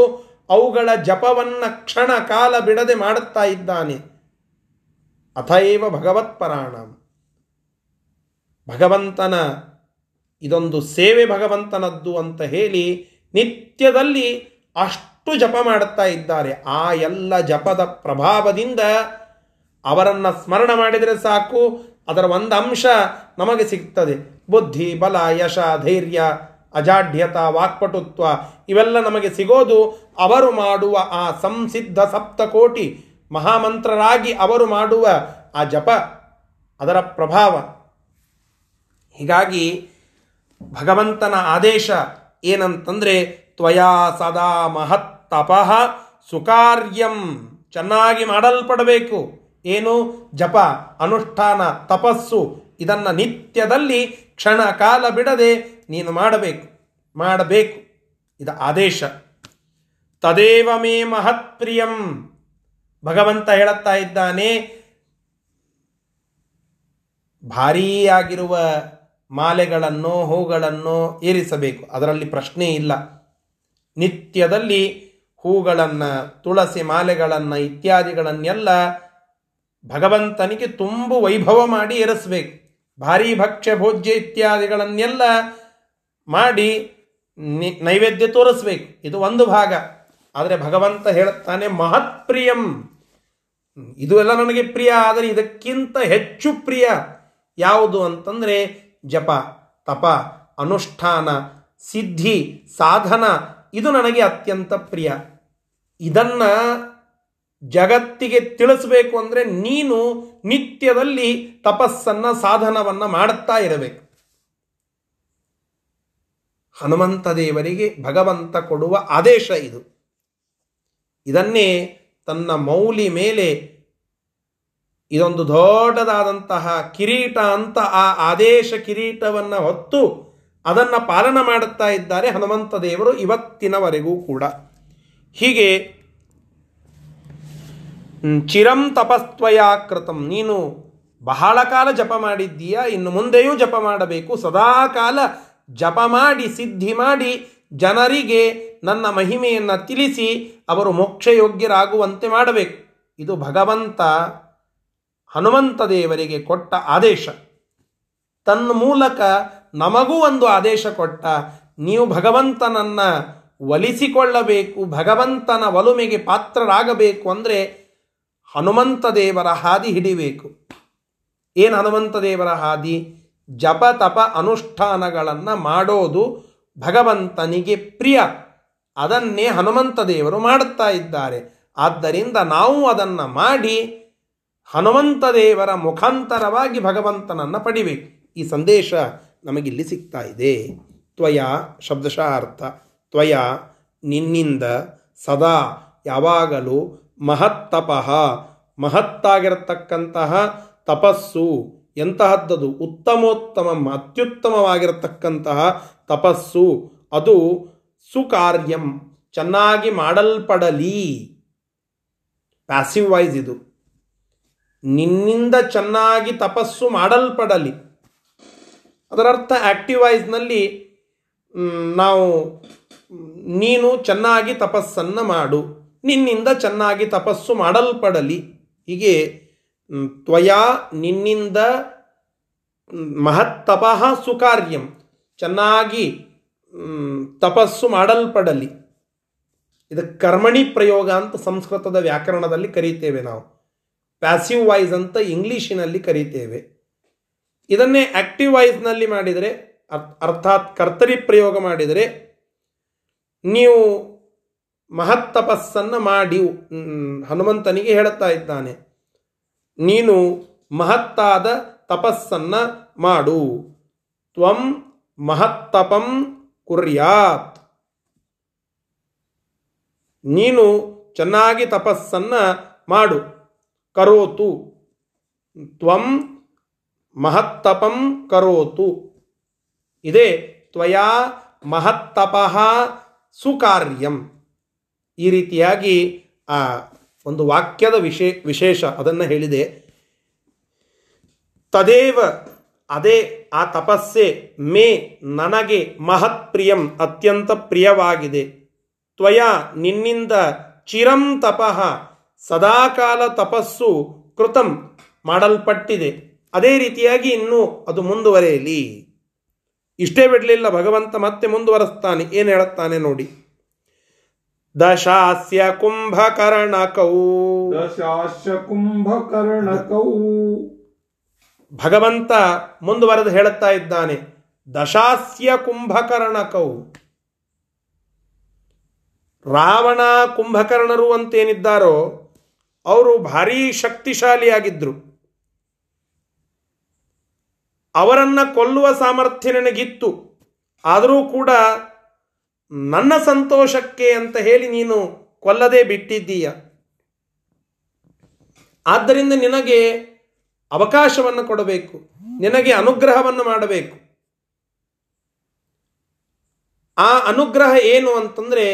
ಅವುಗಳ ಜಪವನ್ನು ಕ್ಷಣ ಕಾಲ ಬಿಡದೆ ಮಾಡುತ್ತಾ ಇದ್ದಾನೆ. ಅಥೈವ ಭಗವತ್ಪರಾಣ ಭಗವಂತನ ಇದೊಂದು ಸೇವೆ ಭಗವಂತನದ್ದು ಅಂತ ಹೇಳಿ ನಿತ್ಯದಲ್ಲಿ ಅಷ್ಟು ಜಪ ಮಾಡುತ್ತಾ ಇದ್ದಾರೆ. ಆ ಎಲ್ಲ ಜಪದ ಪ್ರಭಾವದಿಂದ ಅವರನ್ನು ಸ್ಮರಣ ಮಾಡಿದರೆ ಸಾಕು, ಅದರ ಒಂದು ಅಂಶ ನಮಗೆ ಸಿಗ್ತದೆ. ಬುದ್ಧಿ, ಬಲ, ಯಶ, ಧೈರ್ಯ, ಅಜಾಢ್ಯತ, ವಾಕ್ಪಟುತ್ವ ಇವೆಲ್ಲ ನಮಗೆ ಸಿಗೋದು ಅವರು ಮಾಡುವ ಆ ಸಂಸಿದ್ಧ ಸಪ್ತಕೋಟಿ ಮಹಾಮಂತ್ರರಾಗಿ ಅವರು ಮಾಡುವ ಆ ಜಪ, ಅದರ ಪ್ರಭಾವ. ಹೀಗಾಗಿ ಭಗವಂತನ ಆದೇಶ ಏನಂತಂದರೆ ತ್ವಯಾ ಸದಾ ಮಹತ್ತಪಃ ಸುಕಾರ್ಯಂ ಚೆನ್ನಾಗಿ ಮಾಡಲ್ಪಡಬೇಕು. ಏನು? ಜಪ, ಅನುಷ್ಠಾನ, ತಪಸ್ಸು ಇದನ್ನು ನಿತ್ಯದಲ್ಲಿ ಕ್ಷಣ ಕಾಲ ಬಿಡದೆ ನೀನು ಮಾಡಬೇಕು ಮಾಡಬೇಕು ಇದು ಆದೇಶ. ತದೇವ ಮೇ ಮಹತ್ಪ್ರಿಯಂ ಭಗವಂತ ಹೇಳುತ್ತಾ ಇದ್ದಾನೆ. ಭಾರೀಯಾಗಿರುವ ಮಾಲೆಗಳನ್ನು ಹೂಗಳನ್ನು ಏರಿಸಬೇಕು, ಅದರಲ್ಲಿ ಪ್ರಶ್ನೆ ಇಲ್ಲ. ನಿತ್ಯದಲ್ಲಿ ಹೂಗಳನ್ನು, ತುಳಸಿ ಮಾಲೆಗಳನ್ನು ಇತ್ಯಾದಿಗಳನ್ನೆಲ್ಲ ಭಗವಂತನಿಗೆ ತುಂಬ ವೈಭವ ಮಾಡಿ ಏರಿಸಬೇಕು. ಭಾರೀ ಭಕ್ಷ್ಯ ಭೋಜ್ಯ ಇತ್ಯಾದಿಗಳನ್ನೆಲ್ಲ ಮಾಡಿ ನೈವೇದ್ಯ ತೋರಿಸ್ಬೇಕು. ಇದು ಒಂದು ಭಾಗ. ಆದರೆ ಭಗವಂತ ಹೇಳುತ್ತಾನೆ ಮಹತ್ಪ್ರಿಯಂ ಇದು ಎಲ್ಲ ನನಗೆ ಪ್ರಿಯ, ಆದರೆ ಇದಕ್ಕಿಂತ ಹೆಚ್ಚು ಪ್ರಿಯ ಯಾವುದು ಅಂತಂದರೆ ಜಪ, ತಪ, ಅನುಷ್ಠಾನ, ಸಿದ್ಧಿ, ಸಾಧನ, ಇದು ನನಗೆ ಅತ್ಯಂತ ಪ್ರಿಯ. ಇದನ್ನು ಜಗತ್ತಿಗೆ ತಿಳಿಸಬೇಕು ಅಂದರೆ ನೀನು ನಿತ್ಯದಲ್ಲಿ ತಪಸ್ಸನ್ನು, ಸಾಧನವನ್ನು ಮಾಡುತ್ತಾ ಇರಬೇಕು. ಹನುಮಂತ ದೇವರಿಗೆ ಭಗವಂತ ಕೊಡುವ ಆದೇಶ ಇದು. ಇದನ್ನೇ ತನ್ನ ಮೌಲಿ ಮೇಲೆ ಇದೊಂದು ದೊಡ್ಡದಾದಂತಹ ಕಿರೀಟ ಅಂತ ಆ ಆದೇಶ ಕಿರೀಟವನ್ನು ಹೊತ್ತು ಅದನ್ನು ಪಾಲನ ಮಾಡುತ್ತಾ ಇದ್ದಾರೆ ಹನುಮಂತ ದೇವರು ಇವತ್ತಿನವರೆಗೂ ಕೂಡ. ಹೀಗೆ ಚಿರಂ ತಪಸ್ತ್ವಯಾ ಕೃತಂ, ನೀನು ಬಹಳ ಕಾಲ ಜಪ ಮಾಡಿದ್ದೀಯಾ, ಇನ್ನು ಮುಂದೆಯೂ ಜಪ ಮಾಡಬೇಕು. ಸದಾ ಕಾಲ ಜಪ ಮಾಡಿ ಸಿದ್ಧಿ ಮಾಡಿ ಜನರಿಗೆ ನನ್ನ ಮಹಿಮೆಯನ್ನು ತಿಳಿಸಿ ಅವರು ಮೋಕ್ಷಯೋಗ್ಯರಾಗುವಂತೆ ಮಾಡಬೇಕು. ಇದು ಭಗವಂತ ಹನುಮಂತ ದೇವರಿಗೆ ಕೊಟ್ಟ ಆದೇಶ. ತನ್ನ ಮೂಲಕ ನಮಗೂ ಒಂದು ಆದೇಶ ಕೊಟ್ಟ, ನೀವು ಭಗವಂತನನ್ನು ಒಲಿಸಿಕೊಳ್ಳಬೇಕು, ಭಗವಂತನ ಒಲುಮೆಗೆ ಪಾತ್ರರಾಗಬೇಕು ಅಂದರೆ ಹನುಮಂತ ದೇವರ ಹಾದಿ ಹಿಡಿಬೇಕು. ಏನು ಹನುಮಂತ ದೇವರ ಹಾದಿ? ಜಪ, ತಪ, ಅನುಷ್ಠಾನಗಳನ್ನು ಮಾಡೋದು ಭಗವಂತನಿಗೆ ಪ್ರಿಯ. ಅದನ್ನೇ ಹನುಮಂತ ದೇವರು ಮಾಡುತ್ತಾ ಇದ್ದಾರೆ. ಆದ್ದರಿಂದ ನಾವು ಅದನ್ನು ಮಾಡಿ ಹನುಮಂತ ದೇವರ ಮುಖಾಂತರವಾಗಿ ಭಗವಂತನನ್ನು ಪಡಿಬೇಕು. ಈ ಸಂದೇಶ ನಮಗಿಲ್ಲಿ ಸಿಗ್ತಾ ಇದೆ. ತ್ವಯ ಶಬ್ದಶಃ ಅರ್ಥ, ತ್ವಯ ನಿನ್ನಿಂದ, ಸದಾ ಯಾವಾಗಲೂ, ಮಹತ್ತಪಃ ಮಹತ್ತಾಗಿರತಕ್ಕಂತಹ ತಪಸ್ಸು, ಎಂತಹದ್ದದು? ಉತ್ತಮೋತ್ತಮ ಅತ್ಯುತ್ತಮವಾಗಿರತಕ್ಕಂತಹ ತಪಸ್ಸು, ಅದು ಸುಕಾರ್ಯಂ ಚೆನ್ನಾಗಿ ಮಾಡಲ್ಪಡಲಿ. ಪ್ಯಾಸಿವ್ ವೈಸ್ ಇದು, ನಿನ್ನಿಂದ ಚೆನ್ನಾಗಿ ತಪಸ್ಸು ಮಾಡಲ್ಪಡಲಿ. ಅದರರ್ಥ ಆ್ಯಕ್ಟಿವ್ ವೈಸ್ನಲ್ಲಿ ನಾವು ನೀನು ಚೆನ್ನಾಗಿ ತಪಸ್ಸನ್ನು ಮಾಡು, ನಿನ್ನಿಂದ ಚೆನ್ನಾಗಿ ತಪಸ್ಸು ಮಾಡಲ್ಪಡಲಿ. ಹೀಗೆ ತ್ವಯಾ ನಿನ್ನಿಂದ, ಮಹತ್ತಪಃ ಸುಕಾರ್ಯಂ ಚೆನ್ನಾಗಿ ತಪಸ್ಸು ಮಾಡಲ್ಪಡಲಿ. ಇದು ಕರ್ಮಣಿ ಪ್ರಯೋಗ ಅಂತ ಸಂಸ್ಕೃತದ ವ್ಯಾಕರಣದಲ್ಲಿ ಕರೀತೇವೆ ನಾವು, ಪ್ಯಾಸಿವ್ ವಾಯ್ಸ್ ಅಂತ ಇಂಗ್ಲೀಷಿನಲ್ಲಿ ಕರೀತೇವೆ. ಇದನ್ನೇ ಆ್ಯಕ್ಟಿವ್ ವಾಯ್ಸ್ನಲ್ಲಿ ಮಾಡಿದರೆ ಅರ್ಥಾತ್ ಕರ್ತರಿ ಪ್ರಯೋಗ ಮಾಡಿದರೆ, ನೀವು ಮಹತ್ ತಪಸ್ಸನ್ನು ಮಾಡಿ, ಹನುಮಂತನಿಗೆ ಹೇಳುತ್ತಾ ಇದ್ದಾನೆ, ನೀನು ಮಹತ್ತಾದ ತಪಸ್ಸನ್ನು ಮಾಡು. ತ್ವಂ ಮಹತ್ತಪಂ ಕುರ್ಯಾತ್, ನೀನು ಚೆನ್ನಾಗಿ ತಪಸ್ಸನ್ನು ಮಾಡು. ಕರೋತು, ತ್ವಂ ಮಹತ್ತಪಂ ಕರೋತು, ಇದೇ ತ್ವಯಾ ಮಹತ್ತಪಃ ಸುಕಾರ್ಯಂ. ಈ ರೀತಿಯಾಗಿ ಆ ಒಂದು ವಾಕ್ಯದ ವಿಶೇ ವಿಶೇಷ ಅದನ್ನು ಹೇಳಿದೆ. ತದೇವ ಅದೇ, ಆ ತಪಸ್ಸೆ, ಮೇ ನನಗೆ, ಮಹತ್ ಪ್ರಿಯಂ ಅತ್ಯಂತ ಪ್ರಿಯವಾಗಿದೆ. ತ್ವಯಾ ನಿನ್ನಿಂದ, ಚಿರಂ ತಪಃ ಸದಾಕಾಲ ತಪಸ್ಸು, ಕೃತಂ ಮಾಡಲ್ಪಟ್ಟಿದೆ. ಅದೇ ರೀತಿಯಾಗಿ ಇನ್ನೂ ಅದು ಮುಂದುವರೆಯಲಿ. ಇಷ್ಟೇ ಬಿಡಲಿಲ್ಲ ಭಗವಂತ, ಮತ್ತೆ ಮುಂದುವರೆಸ್ತಾನೆ. ಏನು ಹೇಳುತ್ತಾನೆ ನೋಡಿ, ದಶಾಸ್ಯ ಕುಂಭಕರ್ಣಕೌ, ದಶಾಸ್ಯ ಕುಂಭಕರ್ಣಕೌ, ಭಗವಂತ ಮುಂದುವರೆದು ಹೇಳುತ್ತಾ ಇದ್ದಾನೆ, ದಶಾಸ್ಯ ಕುಂಭಕರ್ಣಕೌ, ರಾವಣ ಕುಂಭಕರ್ಣರು ಅಂತೇನಿದ್ದಾರೋ ಅವರು ಭಾರೀ ಶಕ್ತಿಶಾಲಿಯಾಗಿದ್ದರು. ಅವರನ್ನು ಕೊಲ್ಲುವ ಸಾಮರ್ಥ್ಯ ನನಗಿತ್ತು, ಆದರೂ ಕೂಡ ನನ್ನ ಸಂತೋಷಕ್ಕೆ ಅಂತ ಹೇಳಿ ನೀನು ಕೊಲ್ಲದೆ ಬಿಟ್ಟಿದ್ದೀಯ. ಆದ್ದರಿಂದ ನಿನಗೆ ಅವಕಾಶವನ್ನು ಕೊಡಬೇಕು, ನಿನಗೆ ಅನುಗ್ರಹವನ್ನು ಮಾಡಬೇಕು. ಆ ಅನುಗ್ರಹ ಏನು ಅಂತಂದರೆ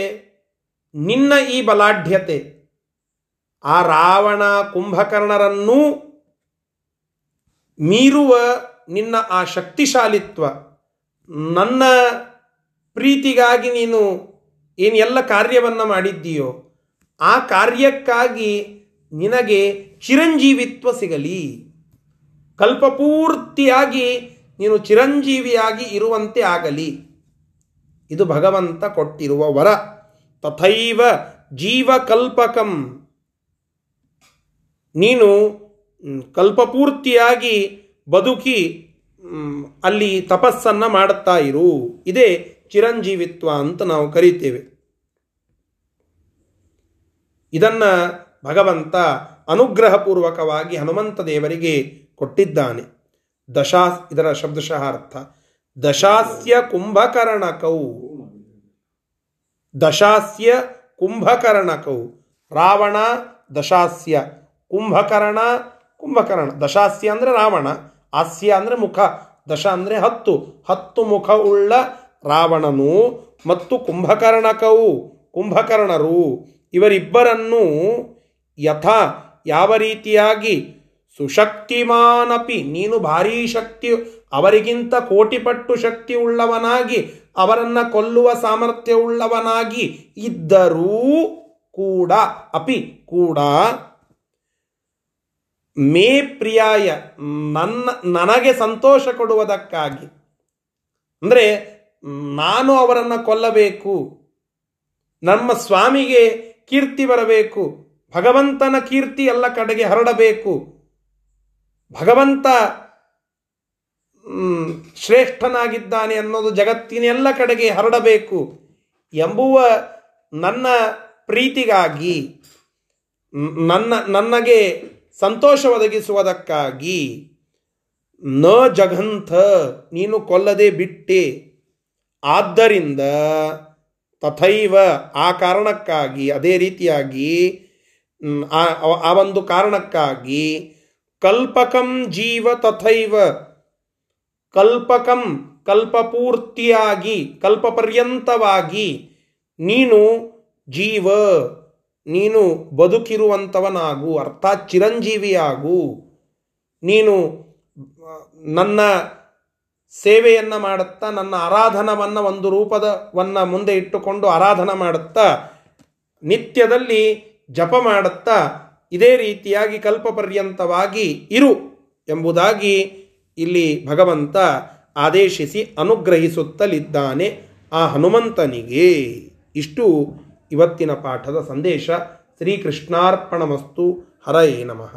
ನಿನ್ನ ಈ ಬಲಾಢ್ಯತೆ. ಆ ರಾವಣ ಕುಂಭಕರ್ಣರನ್ನೂ ಮೀರುವ ನಿನ್ನ ಆ ಶಕ್ತಿಶಾಲಿತ್ವ, ನನ್ನ ಪ್ರೀತಿಗಾಗಿ ನೀನು ಏನು ಎಲ್ಲ ಕಾರ್ಯವನ್ನು ಮಾಡಿದ್ದೀಯೋ ಆ ಕಾರ್ಯಕ್ಕಾಗಿ ನಿನಗೆ ಚಿರಂಜೀವಿತ್ವ ಸಿಗಲಿ, ಕಲ್ಪಪೂರ್ತಿಯಾಗಿ ನೀನು ಚಿರಂಜೀವಿಯಾಗಿ ಇರುವಂತೆ ಆಗಲಿ. ಇದು ಭಗವಂತ ಕೊಟ್ಟಿರುವ ವರ. ತಥೈವ ಜೀವಕಲ್ಪಕಂ, ನೀನು ಕಲ್ಪಪೂರ್ತಿಯಾಗಿ ಬದುಕಿ ಅಲ್ಲಿ ತಪಸ್ಸನ್ನು ಮಾಡುತ್ತಾ ಇರು. ಇದೇ ಚಿರಂಜೀವಿತ್ವ ಅಂತ ನಾವು ಕರೀತೇವೆ. ಇದನ್ನು ಭಗವಂತ ಅನುಗ್ರಹಪೂರ್ವಕವಾಗಿ ಹನುಮಂತ ದೇವರಿಗೆ ಕೊಟ್ಟಿದ್ದಾನೆ. ದಶಾ ಇದರ ಶಬ್ದಶಃ ಅರ್ಥ ದಶಾಸ್ಯ ಕುಂಭಕರ್ಣಕೌ. ದಶಾಸ್ಯ ಕುಂಭಕರ್ಣಕೌ. ರಾವಣ ದಶಾಸ್ಯ, ಕುಂಭಕರ್ಣ ಕುಂಭಕರ್ಣ ದಶಾಸ್ಯ ಅಂದರೆ ರಾವಣ, ಆಸ್ಯ ಅಂದರೆ ಮುಖ, ದಶ ಅಂದರೆ ಹತ್ತು, ಹತ್ತು ಮುಖವುಳ್ಳ ರಾವಣನು ಮತ್ತು ಕುಂಭಕರ್ಣಕೌ ಕುಂಭಕರ್ಣರು ಇವರಿಬ್ಬರನ್ನು ಯಥಾ ಯಾವ ರೀತಿಯಾಗಿ ಸುಶಕ್ತಿಮಾನಪಿ ನೀನು ಭಾರೀ ಶಕ್ತಿ ಅವರಿಗಿಂತ ಕೋಟಿಪಟ್ಟು ಶಕ್ತಿ ಉಳ್ಳವನಾಗಿ ಅವರನ್ನು ಕೊಲ್ಲುವ ಸಾಮರ್ಥ್ಯವುಳ್ಳವನಾಗಿ ಇದ್ದರೂ ಕೂಡ ಅಪಿ ಕೂಡ ಮೇ ಪ್ರಿಯಾಯ ನನ್ನ ನನಗೆ ಸಂತೋಷ ಕೊಡುವುದಕ್ಕಾಗಿ ಅಂದರೆ ನಾನು ಅವರನ್ನು ಕೊಲ್ಲಬೇಕು, ನಮ್ಮ ಸ್ವಾಮಿಗೆ ಕೀರ್ತಿ ಬರಬೇಕು, ಭಗವಂತನ ಕೀರ್ತಿ ಎಲ್ಲ ಕಡೆಗೆ ಹರಡಬೇಕು, ಭಗವಂತ ಶ್ರೇಷ್ಠನಾಗಿದ್ದಾನೆ ಅನ್ನೋದು ಜಗತ್ತಿನೆಲ್ಲ ಕಡೆಗೆ ಹರಡಬೇಕು ಎಂಬುವ ನನ್ನ ಪ್ರೀತಿಗಾಗಿ, ನನ್ನ ನನಗೆ ಸಂತೋಷ ಒದಗಿಸುವುದಕ್ಕಾಗಿ ನ ಜಗಂಥ ನೀನು ಕೊಲ್ಲದೆ ಬಿಟ್ಟೆ. ಆದ್ದರಿಂದ ತಥೈವ ಆ ಕಾರಣಕ್ಕಾಗಿ, ಅದೇ ರೀತಿಯಾಗಿ ಆ ಒಂದು ಕಾರಣಕ್ಕಾಗಿ ಕಲ್ಪಕಂ ಜೀವ ತಥೈವ ಕಲ್ಪಕಂ ಕಲ್ಪಪೂರ್ತಿಯಾಗಿ ಕಲ್ಪಪರ್ಯಂತವಾಗಿ ನೀನು ಜೀವ ನೀನು ಬದುಕಿರುವಂಥವನಾಗು, ಅರ್ಥಾತ್ ಚಿರಂಜೀವಿಯಾಗು. ನೀನು ನನ್ನ ಸೇವೆಯನ್ನು ಮಾಡುತ್ತಾ ನನ್ನ ಆರಾಧನವನ್ನು ಒಂದು ರೂಪದವನ್ನು ಮುಂದೆ ಇಟ್ಟುಕೊಂಡು ಆರಾಧನ ಮಾಡುತ್ತಾ ನಿತ್ಯದಲ್ಲಿ ಜಪ ಮಾಡುತ್ತಾ ಇದೇ ರೀತಿಯಾಗಿ ಕಲ್ಪಪರ್ಯಂತವಾಗಿ ಇರು ಎಂಬುದಾಗಿ ಇಲ್ಲಿ ಭಗವಂತ ಆದೇಶಿಸಿ ಅನುಗ್ರಹಿಸುತ್ತಲಿದ್ದಾನೆ ಆ ಹನುಮಂತನಿಗೆ. ಇಷ್ಟು ಇವತ್ತಿನ ಪಾಠದ ಸಂದೇಶ. ಶ್ರೀಕೃಷ್ಣಾರ್ಪಣಮಸ್ತು. ಹರಯೇ ನಮಃ.